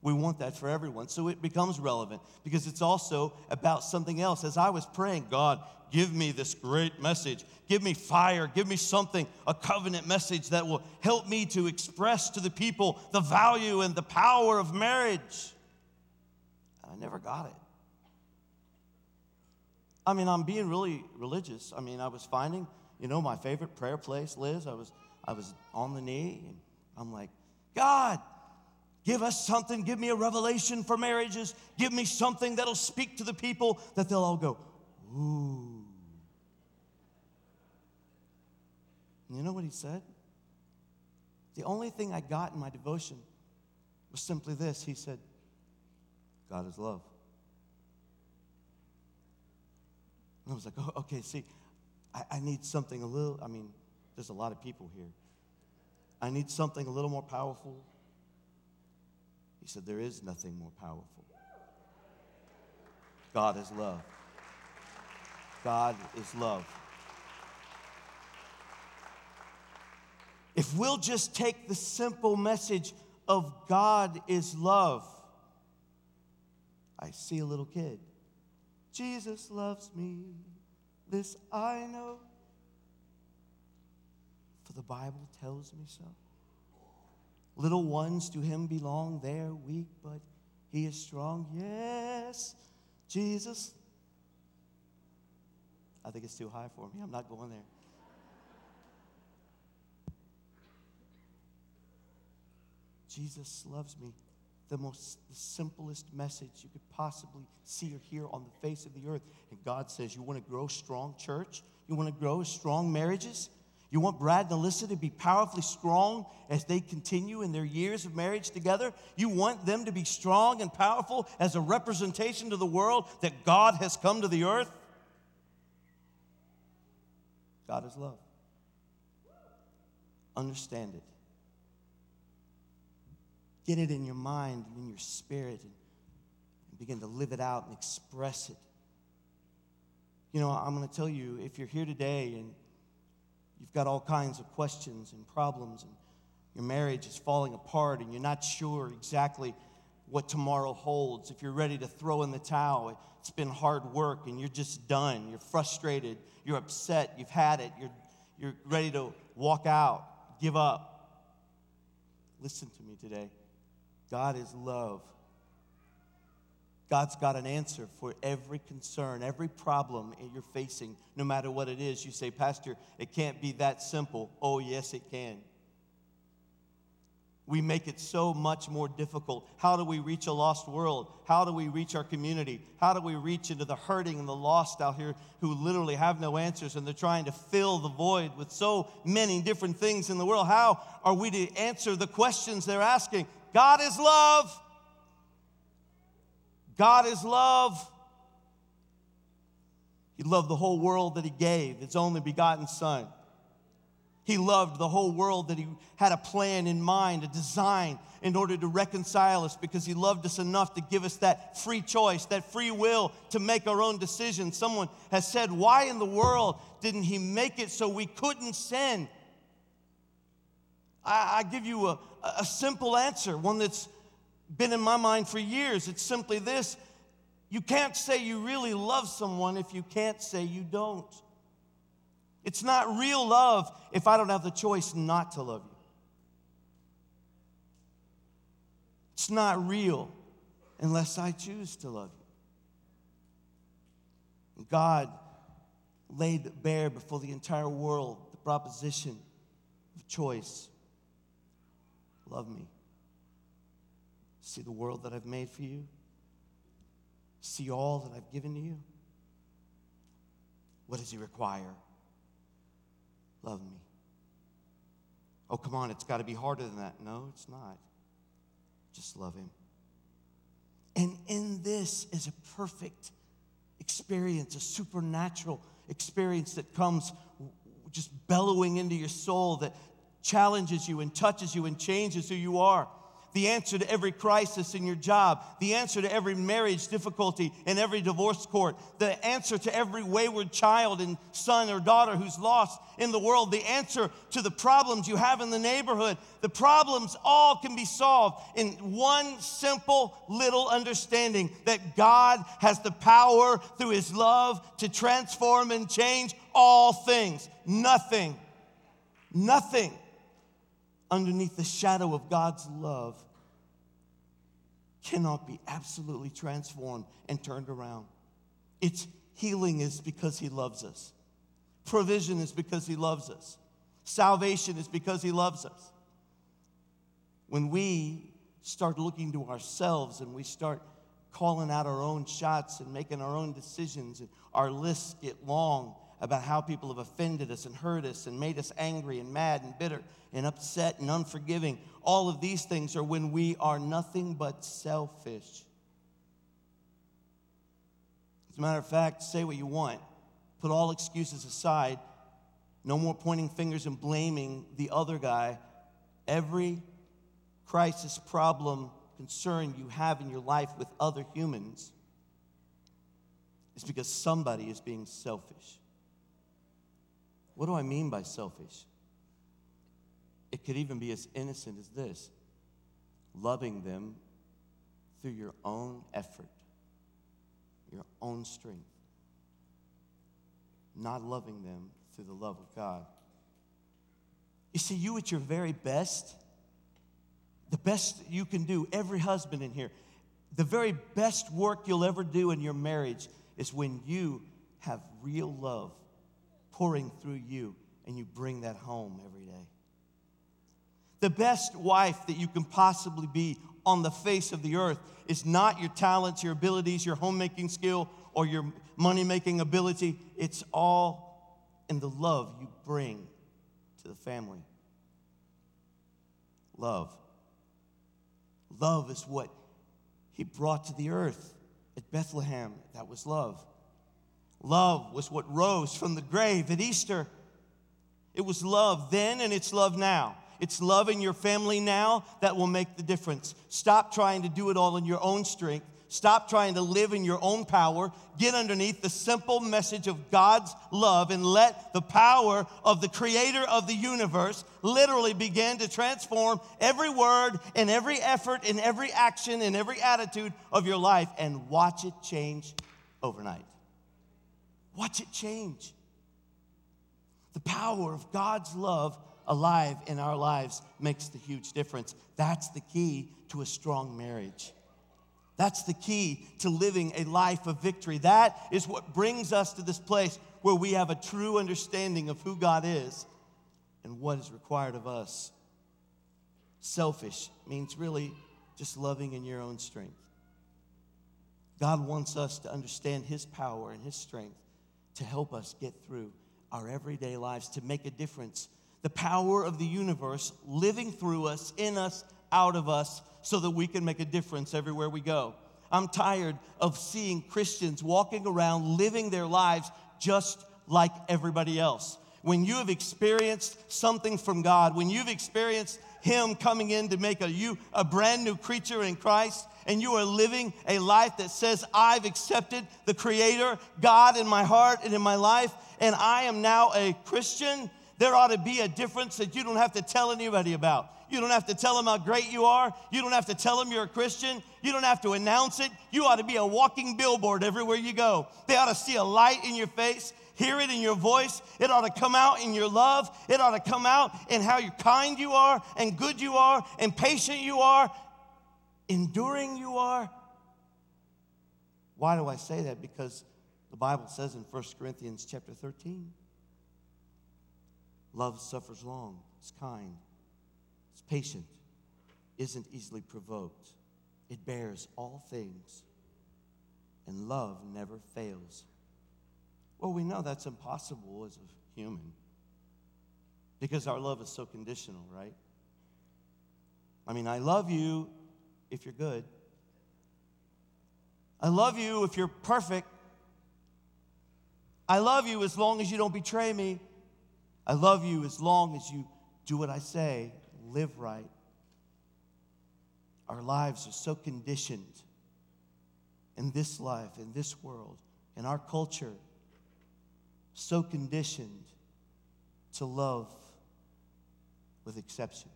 We want that for everyone. So it becomes relevant because it's also about something else. As I was praying, God, give me this great message. Give me fire. Give me something, a covenant message that will help me to express to the people the value and the power of marriage. And I never got it. I mean, I'm being really religious. I mean, I was finding, you know, my favorite prayer place, Liz. I was on the knee, and I'm like, God, give us something. Give me a revelation for marriages. Give me something that'll speak to the people that they'll all go, ooh. And you know what he said? The only thing I got in my devotion was simply this. He said, God is love. And I was like, oh, okay, see, I need something a little, I mean, there's a lot of people here. I need something a little more powerful. He said, there is nothing more powerful. God is love. God is love. If we'll just take the simple message of God is love, I see a little kid. Jesus loves me, this I know, for the Bible tells me so. Little ones to him belong, they're weak, but he is strong. Yes, Jesus. I think it's too high for me. I'm not going there. Jesus loves me. The simplest message you could possibly see or hear on the face of the earth. And God says, you want to grow strong church? You want to grow strong marriages? You want Brad and Alyssa to be powerfully strong as they continue in their years of marriage together? You want them to be strong and powerful as a representation to the world that God has come to the earth? God is love. Understand it. Get it in your mind and in your spirit and begin to live it out and express it. You know, I'm going to tell you, if you're here today and you've got all kinds of questions and problems and your marriage is falling apart and you're not sure exactly what tomorrow holds, if you're ready to throw in the towel, it's been hard work and you're just done, you're frustrated, you're upset, you've had it, you're ready to walk out, give up. Listen to me today. God is love. God's got an answer for every concern, every problem you're facing, no matter what it is. You say, Pastor, it can't be that simple. Oh, yes, it can. We make it so much more difficult. How do we reach a lost world? How do we reach our community? How do we reach into the hurting and the lost out here who literally have no answers and they're trying to fill the void with so many different things in the world? How are we to answer the questions they're asking? God is love. God is love. He loved the whole world that he gave his only begotten son. He loved the whole world that he had a plan in mind, a design in order to reconcile us because he loved us enough to give us that free choice, that free will to make our own decisions. Someone has said, why in the world didn't he make it so we couldn't sin? I give you a simple answer, one that's been in my mind for years. It's simply this. You can't say you really love someone if you can't say you don't. It's not real love if I don't have the choice not to love you. It's not real unless I choose to love you. God laid bare before the entire world the proposition of choice. Love me. See the world that I've made for you? See all that I've given to you? What does he require? Love me. Oh, come on, it's got to be harder than that. No, it's not. Just love him. And in this is a perfect experience, a supernatural experience that comes just bellowing into your soul, that challenges you and touches you and changes who you are. the answer to every crisis in your job, the answer to every marriage difficulty in every divorce court, the answer to every wayward child and son or daughter who's lost in the world, the answer to the problems you have in the neighborhood. The problems all can be solved in one simple little understanding that God has the power through his love to transform and change all things. Nothing underneath the shadow of God's love cannot be absolutely transformed and turned around. Its healing is because he loves us. Provision is because he loves us. Salvation is because he loves us. When we start looking to ourselves and we start calling out our own shots and making our own decisions, and our lists get long about how people have offended us and hurt us and made us angry and mad and bitter and upset and unforgiving. All of these things are when we are nothing but selfish. As a matter of fact, say what you want. Put all excuses aside. No more pointing fingers and blaming the other guy. Every crisis, problem, concern you have in your life with other humans is because somebody is being selfish. What do I mean by selfish? It could even be as innocent as this: loving them through your own effort, your own strength, not loving them through the love of God. You see, you at your very best, the best you can do, every husband in here, the very best work you'll ever do in your marriage is when you have real love pouring through you, and you bring that home every day. The best wife that you can possibly be on the face of the earth is not your talents, your abilities, your homemaking skill, or your money-making ability. It's all in the love you bring to the family. Love. Love is what he brought to the earth at Bethlehem. That was love. Love was what rose from the grave at Easter. It was love then, and it's love now. It's love in your family now that will make the difference. Stop trying to do it all in your own strength. Stop trying to live in your own power. Get underneath the simple message of God's love and let the power of the creator of the universe literally begin to transform every word and every effort and every action and every attitude of your life, and watch it change overnight. Watch it change. The power of God's love alive in our lives makes the huge difference. That's the key to a strong marriage. That's the key to living a life of victory. That is what brings us to this place where we have a true understanding of who God is and what is required of us. Selfish means really just loving in your own strength. God wants us to understand his power and his strength to help us get through our everyday lives, to make a difference. The power of the universe living through us, in us, out of us, so that we can make a difference everywhere we go. I'm tired of seeing Christians walking around living their lives just like everybody else. When you have experienced something from God, when you've experienced him coming in to make you a brand new creature in Christ, and you are living a life that says, I've accepted the Creator, God, in my heart and in my life, and I am now a Christian, there ought to be a difference that you don't have to tell anybody about. You don't have to tell them how great you are. You don't have to tell them you're a Christian. You don't have to announce it. You ought to be a walking billboard everywhere you go. They ought to see a light in your face, hear it in your voice. It ought to come out in your love. It ought to come out in how kind you are and good you are and patient you are, enduring you are. Why do I say that? Because the Bible says in 1 Corinthians chapter 13, love suffers long, it's kind, it's patient, isn't easily provoked, it bears all things, and love never fails. Well, we know that's impossible as a human because our love is so conditional, right? I mean, I love you if you're good. I love you if you're perfect. I love you as long as you don't betray me. I love you as long as you do what I say, live right. Our lives are so conditioned in this life, in this world, in our culture, so conditioned to love with exception.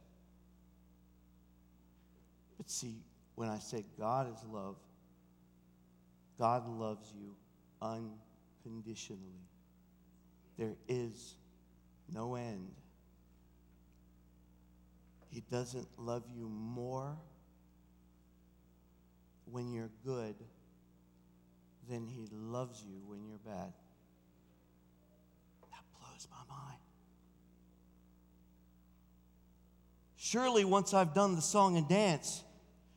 But see, when I say God is love, God loves you unconditionally. There is no end. He doesn't love you more when you're good than he loves you when you're bad. That blows my mind. Surely once I've done the song and dance,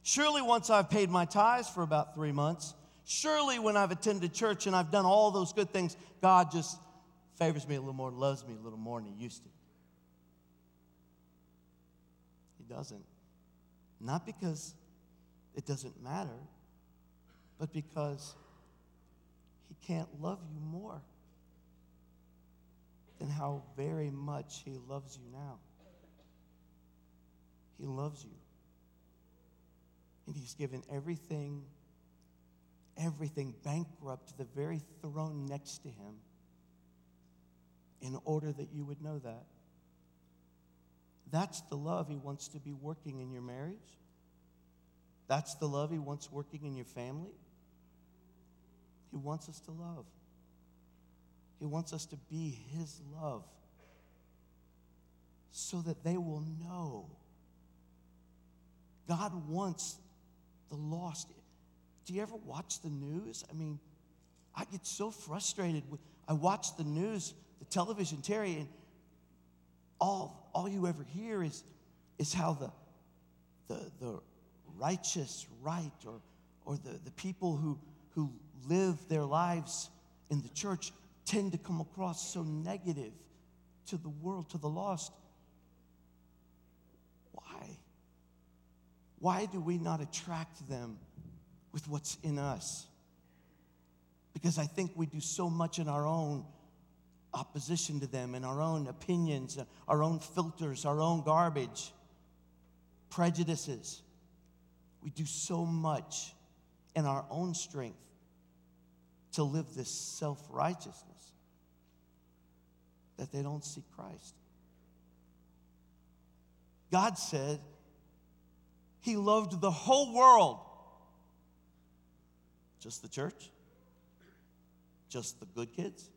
surely once I've paid my tithes for about 3 months, surely when I've attended church and I've done all those good things, God just favors me a little more, loves me a little more than he used to. He doesn't. Not because it doesn't matter, but because he can't love you more than how very much he loves you now. He loves you. And he's given everything bankrupt to the very throne next to him in order that you would know that. That's the love he wants to be working in your marriage. That's the love he wants working in your family. He wants us to love. He wants us to be his love so that they will know. God wants the lost. Do you ever watch the news? I mean, I get so frustrated. I watch the news, the television, Terry, and all you ever hear is how the righteous right or the people who live their lives in the church tend to come across so negative to the world, to the lost. Why? Why do we not attract them with what's in us? Because I think we do so much in our own opposition to them, in our own opinions, our own filters, our own garbage, prejudices. We do so much in our own strength to live this self-righteousness that they don't see Christ. God said, he loved the whole world. Just the church? Just the good kids?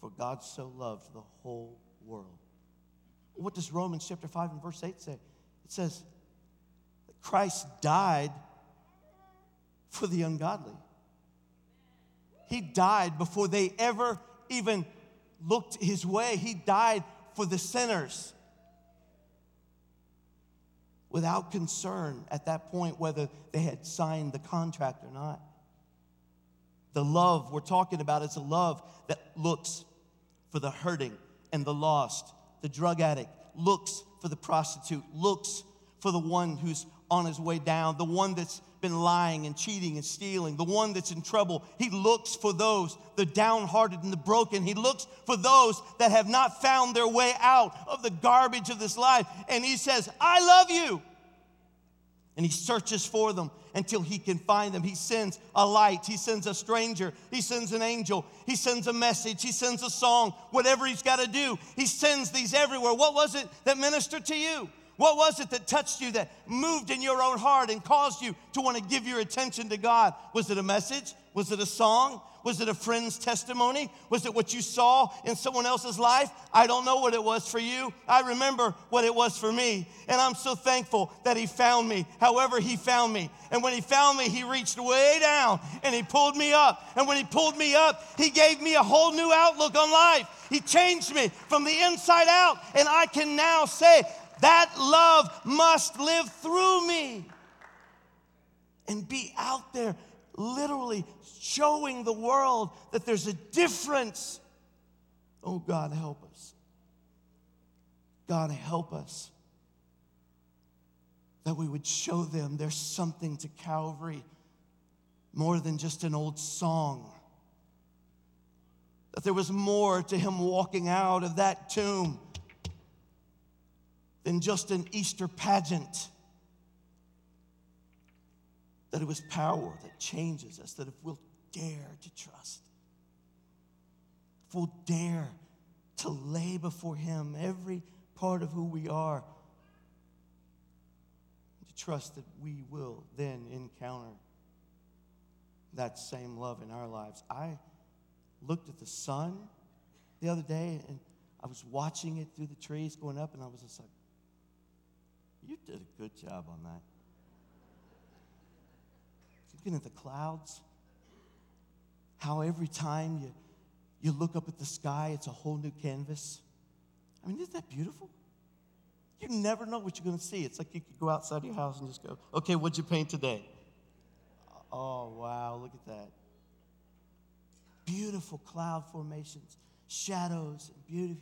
For God so loved the whole world. What does Romans chapter 5 and verse 8 say? It says that Christ died for the ungodly. He died before they ever even looked his way. He died for the sinners. Without concern at that point whether they had signed the contract or not. The love we're talking about is a love that looks for the hurting and the lost, the drug addict, looks for the prostitute, looks for the one who's on his way down, the one that's been lying and cheating and stealing, the one that's in trouble. He looks for those, the downhearted and the broken. He looks for those that have not found their way out of the garbage of this life. And he says, I love you. And he searches for them until he can find them. He sends a light. He sends a stranger. He sends an angel. He sends a message. He sends a song. Whatever he's got to do, he sends these everywhere. What was it that ministered to you? What was it that touched you, that moved in your own heart and caused you to want to give your attention to God? Was it a message? Was it a song? Was it a friend's testimony? Was it what you saw in someone else's life? I don't know what it was for you. I remember what it was for me. And I'm so thankful that he found me, however he found me. And when he found me, he reached way down and he pulled me up. And when he pulled me up, he gave me a whole new outlook on life. He changed me from the inside out. And I can now say, that love must live through me and be out there literally showing the world that there's a difference. Oh, God, help us. God, help us that we would show them there's something to Calvary more than just an old song, that there was more to him walking out of that tomb than just an Easter pageant. That it was power that changes us, that if we'll dare to trust, if we'll dare to lay before Him every part of who we are, to trust that we will then encounter that same love in our lives. I looked at the sun the other day, and I was watching it through the trees going up, and I was just like, you did a good job on that. Looking at the clouds, how every time you look up at the sky, it's a whole new canvas. I mean, isn't that beautiful? You never know what you're going to see. It's like you could go outside your house and just go, okay, what'd you paint today? Oh, wow, look at that. Beautiful cloud formations, shadows, and beauty.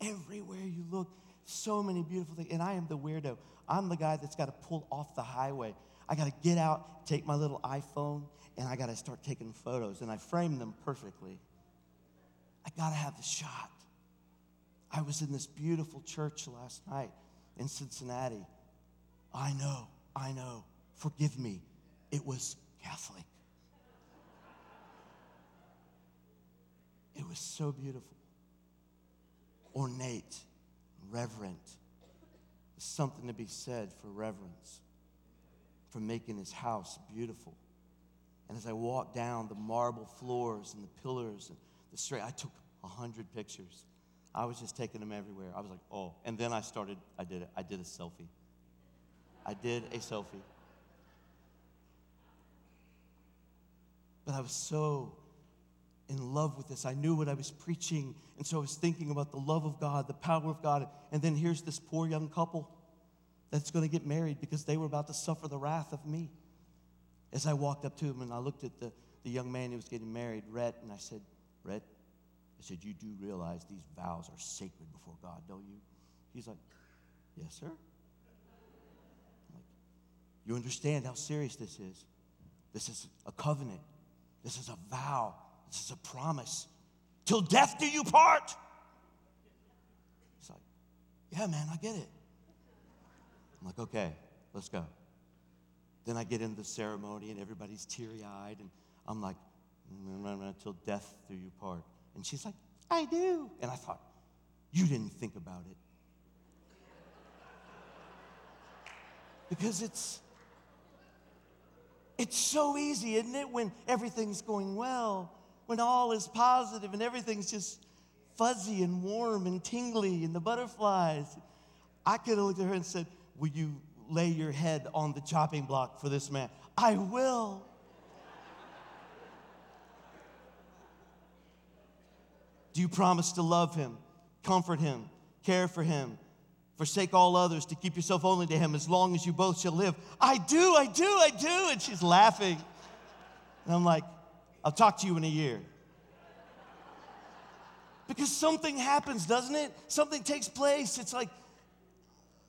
Everywhere you look, so many beautiful things. And I am the weirdo. I'm the guy that's got to pull off the highway. I got to get out, take my little iPhone, and I got to start taking photos. And I frame them perfectly. I got to have the shot. I was in this beautiful church last night in Cincinnati. I know. Forgive me. It was Catholic. It was so beautiful. Ornate, reverent. There's something to be said for reverence, for making His house beautiful. And as I walked down the marble floors and the pillars and the straight, I took 100 pictures. I was just taking them everywhere. I was like, oh. And then I did a selfie. I did a selfie. But I was so in love with this. I knew what I was preaching. And so I was thinking about the love of God, the power of God. And then here's this poor young couple that's going to get married because they were about to suffer the wrath of me. As I walked up to him and I looked at the young man who was getting married, Rhett, and I said, Rhett, I said, you do realize these vows are sacred before God, don't you? He's like, yes, sir. I'm like, you understand how serious this is. This is a covenant. This is a vow. This is a promise. Till death do you part. He's like, yeah, man, I get it. I'm like, okay, let's go. Then I get into the ceremony, and everybody's teary-eyed, and I'm like, till death do you part. And she's like, I do. And I thought, you didn't think about it. Because it's so easy, isn't it, when everything's going well, when all is positive and everything's just fuzzy and warm and tingly and the butterflies. I could have looked at her and said, will you lay your head on the chopping block for this man? I will. Do you promise to love Him, comfort Him, care for Him, forsake all others, to keep yourself only to Him as long as you both shall live? I do. And she's laughing. And I'm like, I'll talk to you in a year. Because something happens, doesn't it? Something takes place. It's like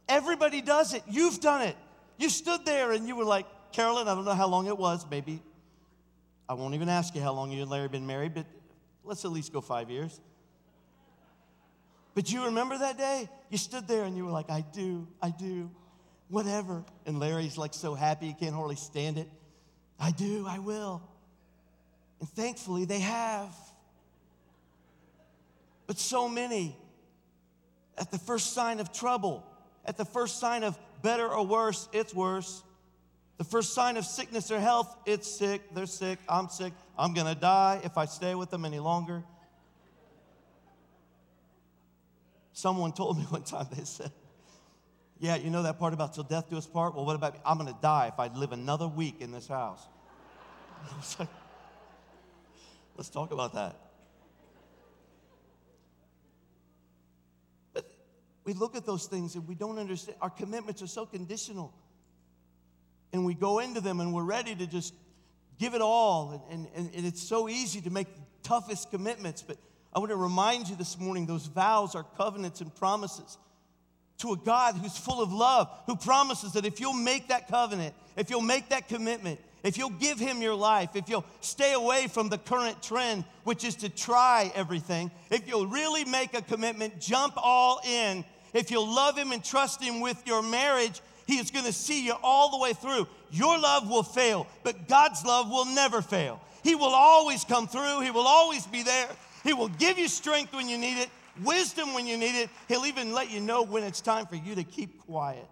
everybody does it. You've done it. You stood there and you were like, Carolyn, I don't know how long it was. Maybe I won't even ask you how long you and Larry have been married, but let's at least go 5 years. But you remember that day? You stood there and you were like, I do, whatever. And Larry's like so happy he can't hardly stand it. I do, I will. And thankfully they have. But so many, at the first sign of trouble, at the first sign of better or worse, it's worse. The first sign of sickness or health, it's sick, they're sick, I'm sick, I'm going to die if I stay with them any longer. Someone told me one time, they said, yeah, you know that part about till death do us part? Well, what about me? I'm going to die if I live another week in this house. I was like, let's talk about that. But we look at those things and we don't understand. Our commitments are so conditional. And we go into them and we're ready to just give it all. And it's so easy to make the toughest commitments. But I want to remind you this morning, those vows are covenants and promises to a God who's full of love, who promises that if you'll make that covenant, if you'll make that commitment, if you'll give Him your life, if you'll stay away from the current trend, which is to try everything, if you'll really make a commitment, jump all in, If you'll love him and trust him with your marriage, he is going to see you all the way through. Your love will fail, but God's love will never fail. He will always come through. He will always be there. He will give you strength when you need it, wisdom when you need it. He'll even let you know when it's time for you to keep quiet.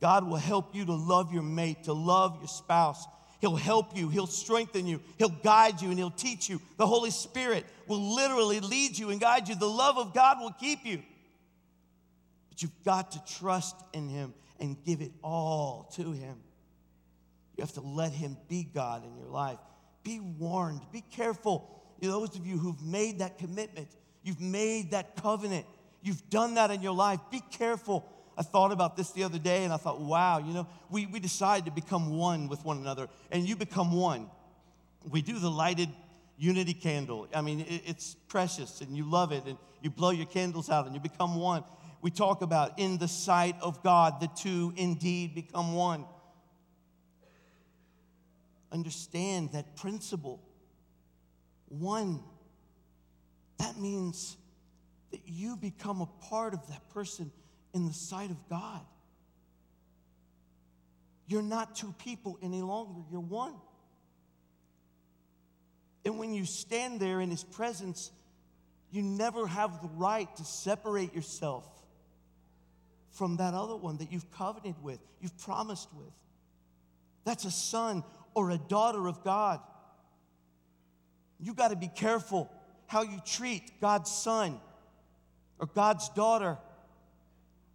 God will help you to love your mate, to love your spouse. He'll help you. He'll strengthen you. He'll guide you, and he'll teach you. The Holy Spirit will literally lead you and guide you. The love of God will keep you. But you've got to trust in him and give it all to him. You have to let him be God in your life. Be warned. Be careful. Those of you who've made that commitment, you've made that covenant, you've done that in your life, be careful. I thought about this the other day, and I thought, wow, we decide to become one with one another, and you become one. We do the lighted unity candle. I mean, it's precious, and you love it, and you blow your candles out, and you become one. We talk about in the sight of God, the two indeed become one. Understand that principle. One. That means that you become a part of that person in the sight of God. You're not two people any longer. You're one. And when you stand there in his presence, you never have the right to separate yourself from that other one that you've covenanted with, you've promised with. That's a son or a daughter of God. You got to be careful how you treat God's son or God's daughter.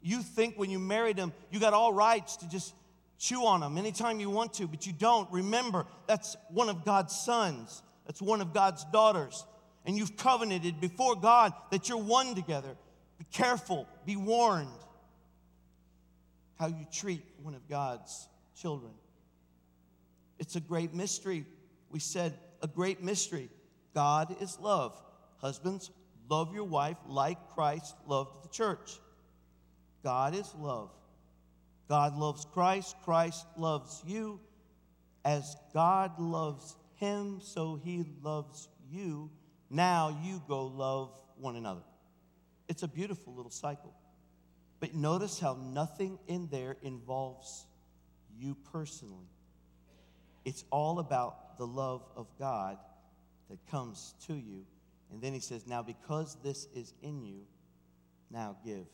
You think when you married him, you got all rights to just chew on him anytime you want to, but you don't. Remember, that's one of God's sons. That's one of God's daughters. And you've covenanted before God that you're one together. Be careful. Be warned how you treat one of God's children. It's a great mystery. We said a great mystery. God is love. Husbands, love your wife like Christ loved the church. God is love. God loves Christ. Christ loves you. As God loves him, so he loves you. Now you go love one another. It's a beautiful little cycle. But notice how nothing in there involves you personally. It's all about the love of God that comes to you. And then he says, now because this is in you, now give.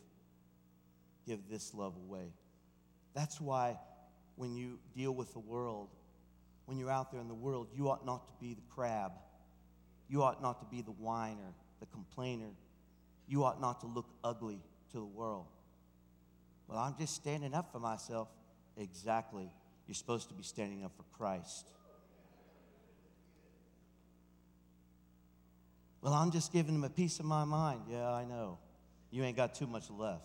Give this love away. That's why when you deal with the world, when you're out there in the world, you ought not to be the crab. You ought not to be the whiner, the complainer. You ought not to look ugly to the world. Well, I'm just standing up for myself. Exactly. You're supposed to be standing up for Christ. Well, I'm just giving him a piece of my mind. Yeah, I know. You ain't got too much left.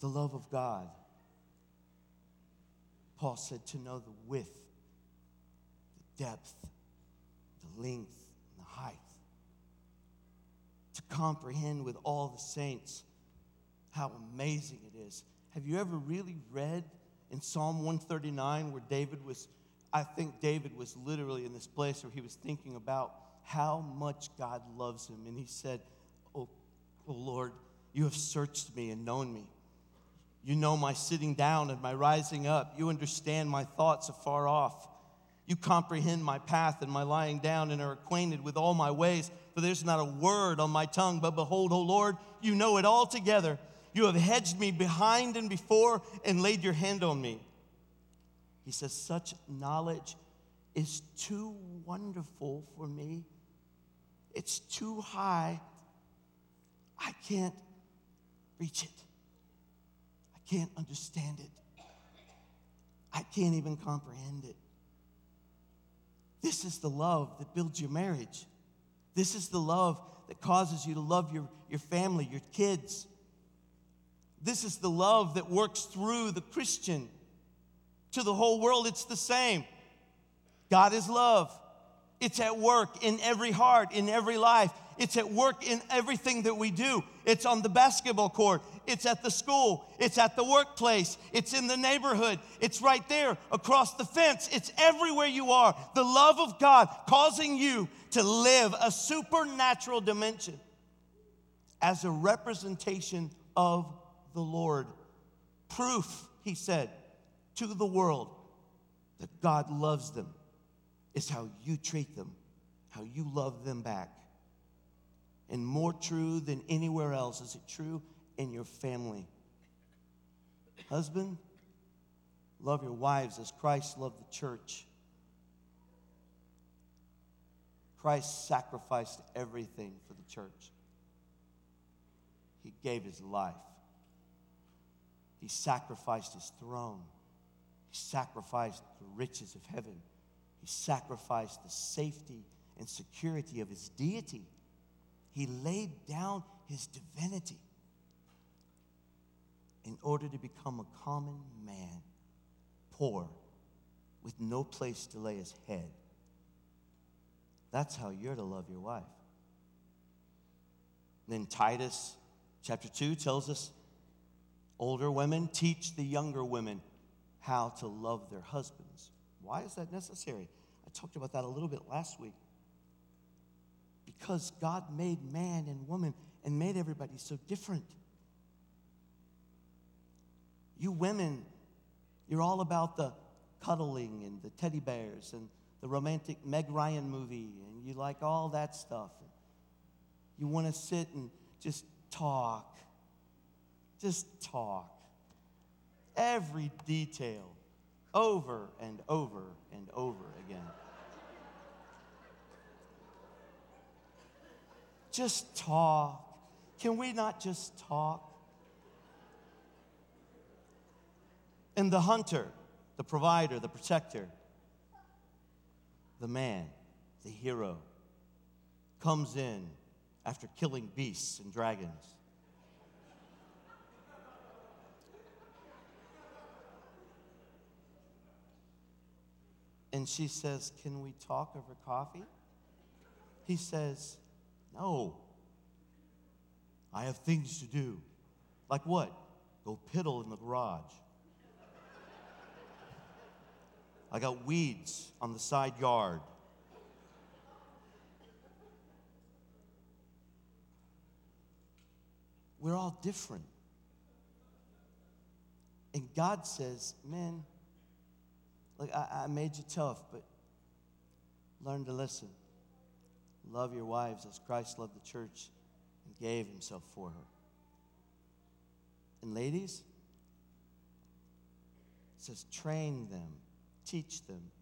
The love of God. Paul said to know the width, the depth, the length, and the height. To comprehend with all the saints how amazing it is. Have you ever really read in Psalm 139 where I think David was literally in this place where he was thinking about how much God loves him. And he said, oh Lord, you have searched me and known me. You know my sitting down and my rising up. You understand my thoughts afar off. You comprehend my path and my lying down and are acquainted with all my ways. For there's not a word on my tongue, but behold, O Lord, you know it all together. You have hedged me behind and before and laid your hand on me. He says, such knowledge is too wonderful for me. It's too high. I can't reach it. I can't understand it. I can't even comprehend it. This is the love that builds your marriage. This is the love that causes you to love your family, your kids. This is the love that works through the Christian. To the whole world, it's the same. God is love. It's at work in every heart, in every life. It's at work in everything that we do. It's on the basketball court. It's at the school. It's at the workplace. It's in the neighborhood. It's right there across the fence. It's everywhere you are. The love of God causing you to live a supernatural dimension as a representation of the Lord. Proof, he said, to the world that God loves them is how you treat them, how you love them back. And more true than anywhere else, is it true in your family? Husband, love your wives as Christ loved the church. Christ sacrificed everything for the church. He gave his life. He sacrificed his throne. He sacrificed the riches of heaven. He sacrificed the safety and security of his deity. He laid down his divinity in order to become a common man, poor, with no place to lay his head. That's how you're to love your wife. And then Titus chapter 2 tells us, older women teach the younger women how to love their husbands. Why is that necessary? I talked about that a little bit last week. Because God made man and woman and made everybody so different. You women, you're all about the cuddling and the teddy bears and the romantic Meg Ryan movie, and you like all that stuff. You want to sit and just talk. Just talk. Every detail. Over and over and over again. Just talk. Can we not just talk? And the hunter, the provider, the protector, the man, the hero, comes in after killing beasts and dragons. And she says, "Can we talk over coffee?" He says, "No. I have things to do." Like what? Go piddle in the garage. I got weeds on the side yard. We're all different. And God says, "Men, look, I made you tough, but learn to listen. Love your wives as Christ loved the church and gave himself for her." And ladies, it says train them, teach them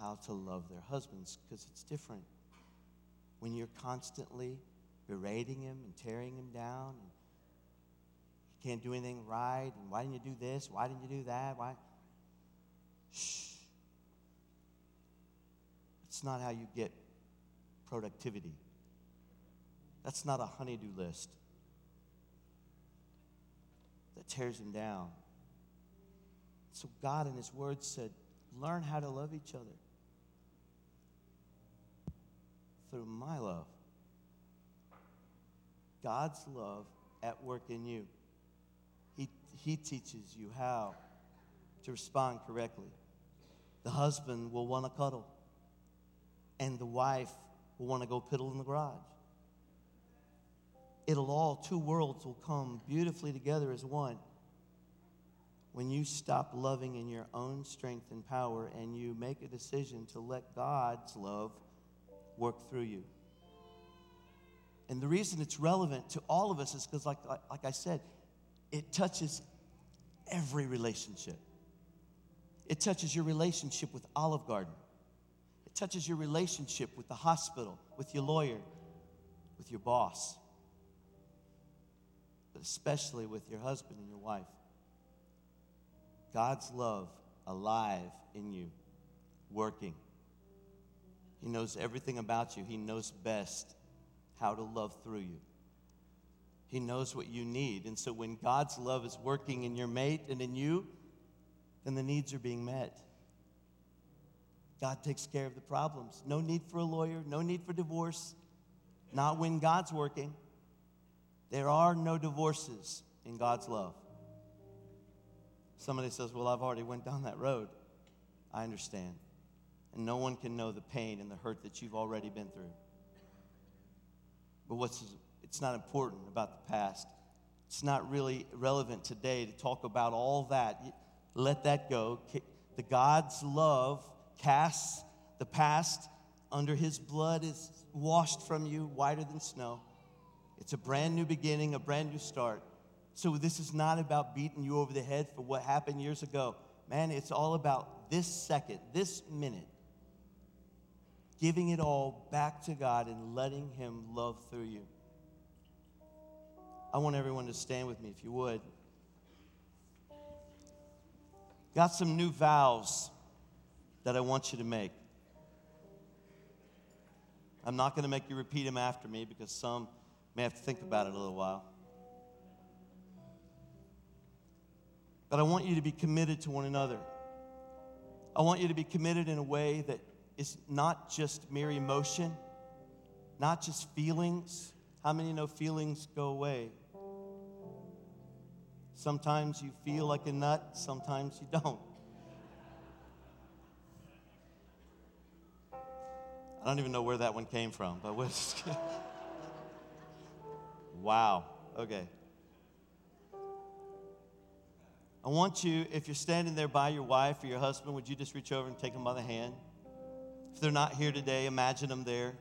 how to love their husbands, because it's different. When you're constantly berating him and tearing him down, and he can't do anything right, and why didn't you do this? Why didn't you do that? Why? Shh. It's not how you get productivity. That's not a honey-do list that tears him down. So God in his word said, learn how to love each other through my love. God's love at work in you. He teaches you how to respond correctly. The husband will want to cuddle, and the wife will want to go piddle in the garage. It'll all, two worlds will come beautifully together as one when you stop loving in your own strength and power and you make a decision to let God's love work through you. And the reason it's relevant to all of us is because, like I said, it touches every relationship. It touches your relationship with Olive Garden. It touches your relationship with the hospital, with your lawyer, with your boss, but especially with your husband and your wife. God's love alive in you, working. He knows everything about you. He knows best how to love through you. He knows what you need. And so when God's love is working in your mate and in you, then the needs are being met. God takes care of the problems. No need for a lawyer, no need for divorce, Not when God's working. There are no divorces in God's love. Somebody says, well, I've already went down that road. I understand. And no one can know the pain and the hurt that you've already been through. But it's not important about the past. It's not really relevant today to talk about all that. Let that go. The God's love casts the past under his blood is washed from you whiter than snow. It's a brand new beginning, a brand new start. So this is not about beating you over the head for what happened years ago. Man, it's all about this second, this minute. Giving it all back to God and letting him love through you. I want everyone to stand with me, if you would. Got some new vows that I want you to make. I'm not going to make you repeat them after me because some may have to think about it a little while. But I want you to be committed to one another. I want you to be committed in a way that is not just mere emotion, not just feelings. How many know feelings go away? Sometimes you feel like a nut, sometimes you don't. I don't even know where that one came from, but we're just kidding. Wow, okay. I want you, if you're standing there by your wife or your husband, would you just reach over and take them by the hand? If they're not here today, imagine them there,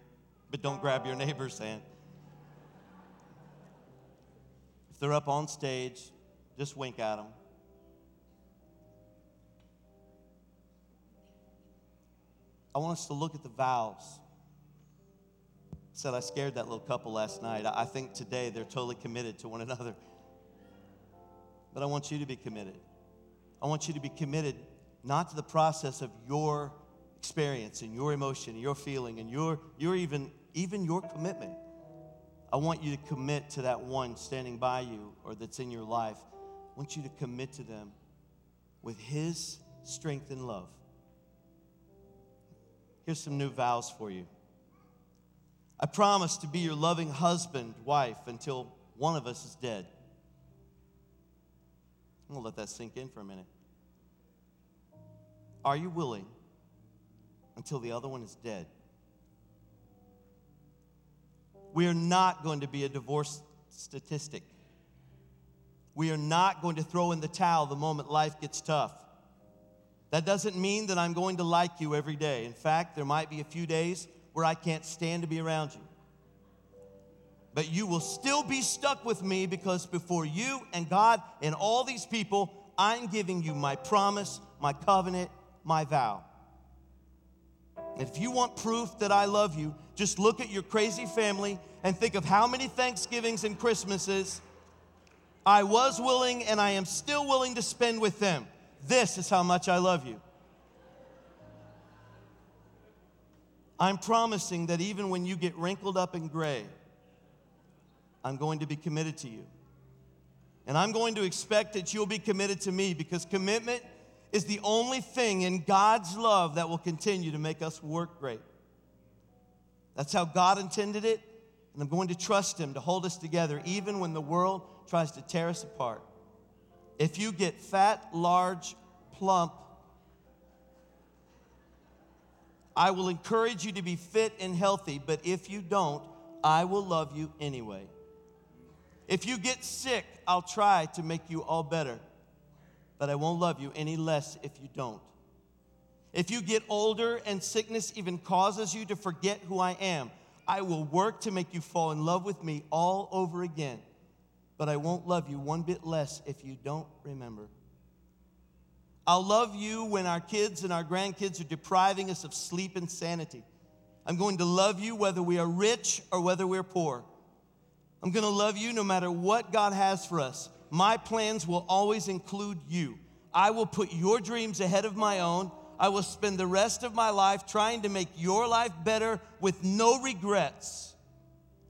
but don't grab your neighbor's hand. If they're up on stage, just wink at them. I want us to look at the vows. I said I scared that little couple last night. I think today they're totally committed to one another. But I want you to be committed. I want you to be committed not to the process of your experience and your emotion and your feeling and your commitment. I want you to commit to that one standing by you or that's in your life. I want you to commit to them with his strength and love. Here's some new vows for you. I promise to be your loving husband, wife, until one of us is dead. I'm going to let that sink in for a minute. Are you willing until the other one is dead? We are not going to be a divorce statistic. We are not going to throw in the towel the moment life gets tough. That doesn't mean that I'm going to like you every day. In fact, there might be a few days where I can't stand to be around you. But you will still be stuck with me because before you and God and all these people, I'm giving you my promise, my covenant, my vow. If you want proof that I love you, just look at your crazy family and think of how many Thanksgivings and Christmases I was willing and I am still willing to spend with them. This is how much I love you. I'm promising that even when you get wrinkled up and gray, I'm going to be committed to you. And I'm going to expect that you'll be committed to me because commitment is the only thing in God's love that will continue to make us work great. That's how God intended it, and I'm going to trust him to hold us together even when the world tries to tear us apart. If you get fat, large, plump, I will encourage you to be fit and healthy, but if you don't, I will love you anyway. If you get sick, I'll try to make you all better. But I won't love you any less if you don't. If you get older and sickness even causes you to forget who I am, I will work to make you fall in love with me all over again. But I won't love you one bit less if you don't remember. I'll love you when our kids and our grandkids are depriving us of sleep and sanity. I'm going to love you whether we are rich or whether we're poor. I'm going to love you no matter what God has for us. My plans will always include you. I will put your dreams ahead of my own. I will spend the rest of my life trying to make your life better with no regrets.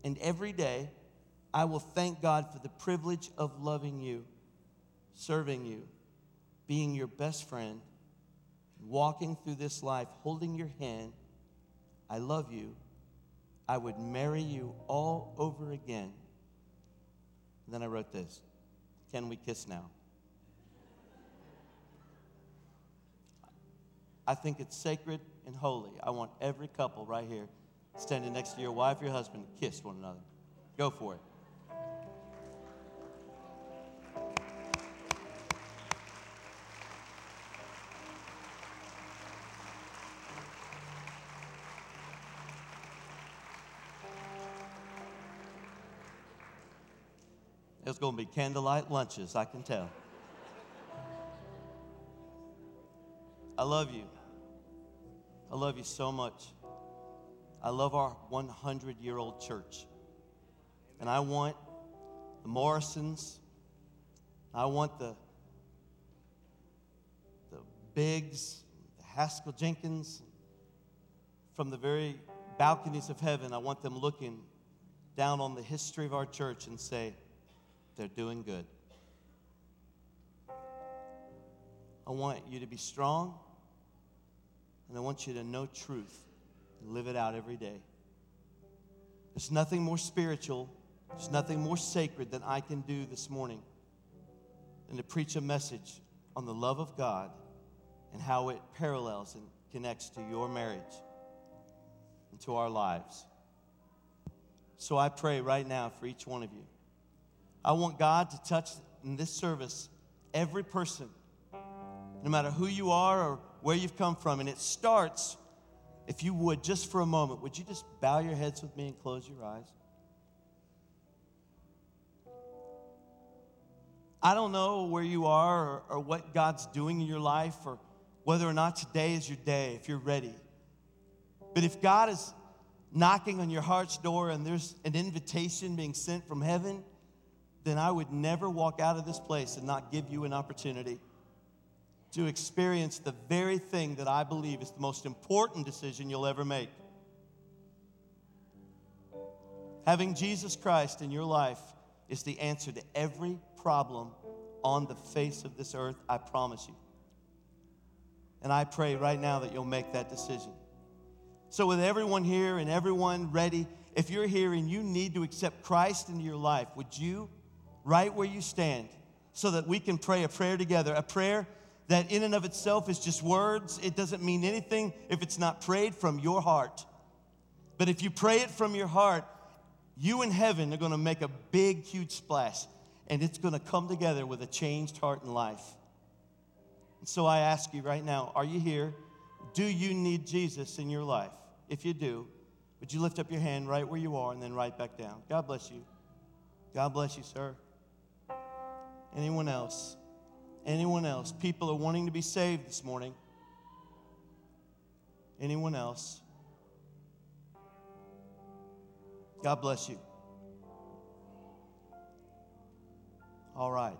And every day, I will thank God for the privilege of loving you, serving you, being your best friend, walking through this life, holding your hand. I love you, I would marry you all over again. And then I wrote this, can we kiss now? I think it's sacred and holy. I want every couple right here standing next to your wife, your husband, to kiss one another. Go for it. It's going to be candlelight lunches, I can tell. I love you. I love you so much. I love our 100-year-old church. And I want the Morrisons. I want the Biggs, the Haskell Jenkins. From the very balconies of heaven, I want them looking down on the history of our church and say, they're doing good. I want you to be strong, and I want you to know truth and live it out every day. There's nothing more spiritual, there's nothing more sacred than I can do this morning than to preach a message on the love of God and how it parallels and connects to your marriage and to our lives. So I pray right now for each one of you. I want God to touch in this service every person, no matter who you are or where you've come from. And it starts, if you would, just for a moment, would you just bow your heads with me and close your eyes? I don't know where you are or what God's doing in your life or whether or not today is your day, if you're ready. But if God is knocking on your heart's door and there's an invitation being sent from heaven, then I would never walk out of this place and not give you an opportunity to experience the very thing that I believe is the most important decision you'll ever make. Having Jesus Christ in your life is the answer to every problem on the face of this earth, I promise you. And I pray right now that you'll make that decision. So with everyone here and everyone ready, if you're here and you need to accept Christ into your life, would you, right where you stand, so that we can pray a prayer together, a prayer that in and of itself is just words. It doesn't mean anything if it's not prayed from your heart. But if you pray it from your heart, you and heaven are going to make a big, huge splash, and it's going to come together with a changed heart and life. And so I ask you right now, are you here? Do you need Jesus in your life? If you do, would you lift up your hand right where you are and then right back down? God bless you. God bless you, sir. Anyone else? Anyone else? People are wanting to be saved this morning. Anyone else? God bless you. All right.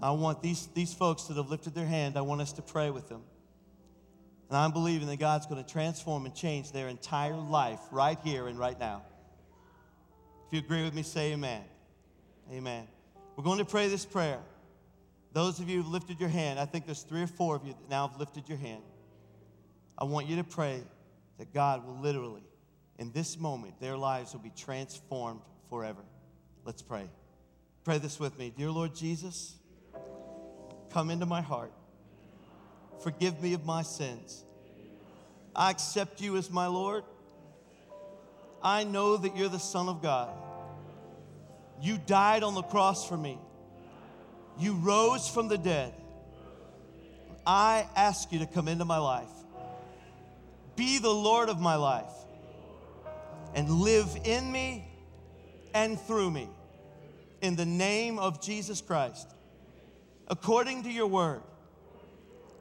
I want these folks that have lifted their hand, I want us to pray with them. And I'm believing that God's going to transform and change their entire life right here and right now. If you agree with me, say amen. Amen. We're going to pray this prayer. Those of you who've lifted your hand, I think there's 3 or 4 of you that now have lifted your hand. I want you to pray that God will literally, in this moment, their lives will be transformed forever. Let's pray. Pray this with me. Dear Lord Jesus, come into my heart. Forgive me of my sins. I accept you as my Lord. I know that you're the Son of God. You died on the cross for me. You rose from the dead. I ask you to come into my life. Be the Lord of my life. And live in me and through me. In the name of Jesus Christ. According to your word.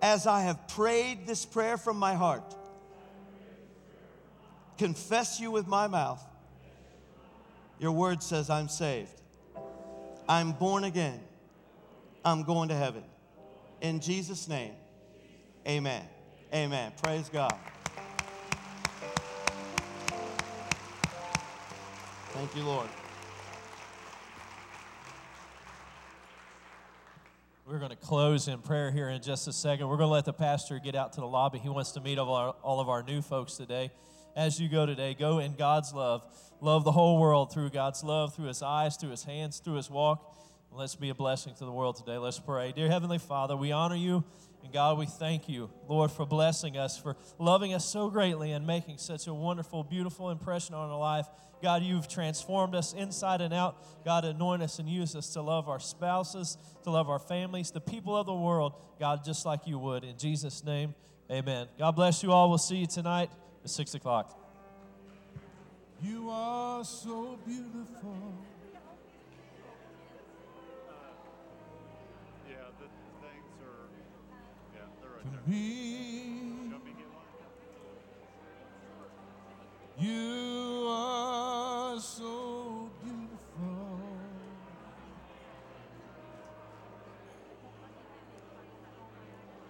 As I have prayed this prayer from my heart, confess you with my mouth. Your word says I'm saved. I'm born again. I'm going to heaven. In Jesus' name, amen. Amen. Praise God. Thank you, Lord. We're going to close in prayer here in just a second. We're going to let the pastor get out to the lobby. He wants to meet all of our new folks today. as you go today, go in God's love. Love the whole world through God's love, through His eyes, through His hands, through His walk. And let's be a blessing to the world today. Let's pray. Dear Heavenly Father, we honor you, and God, we thank you, Lord, for blessing us, for loving us so greatly and making such a wonderful, beautiful impression on our life. God, you've transformed us inside and out. God, anoint us and use us to love our spouses, to love our families, the people of the world, God, just like you would. In Jesus' name, amen. God bless you all. We'll see you tonight at 6 o'clock. You are so beautiful. Yeah, the things are, yeah, they're right there.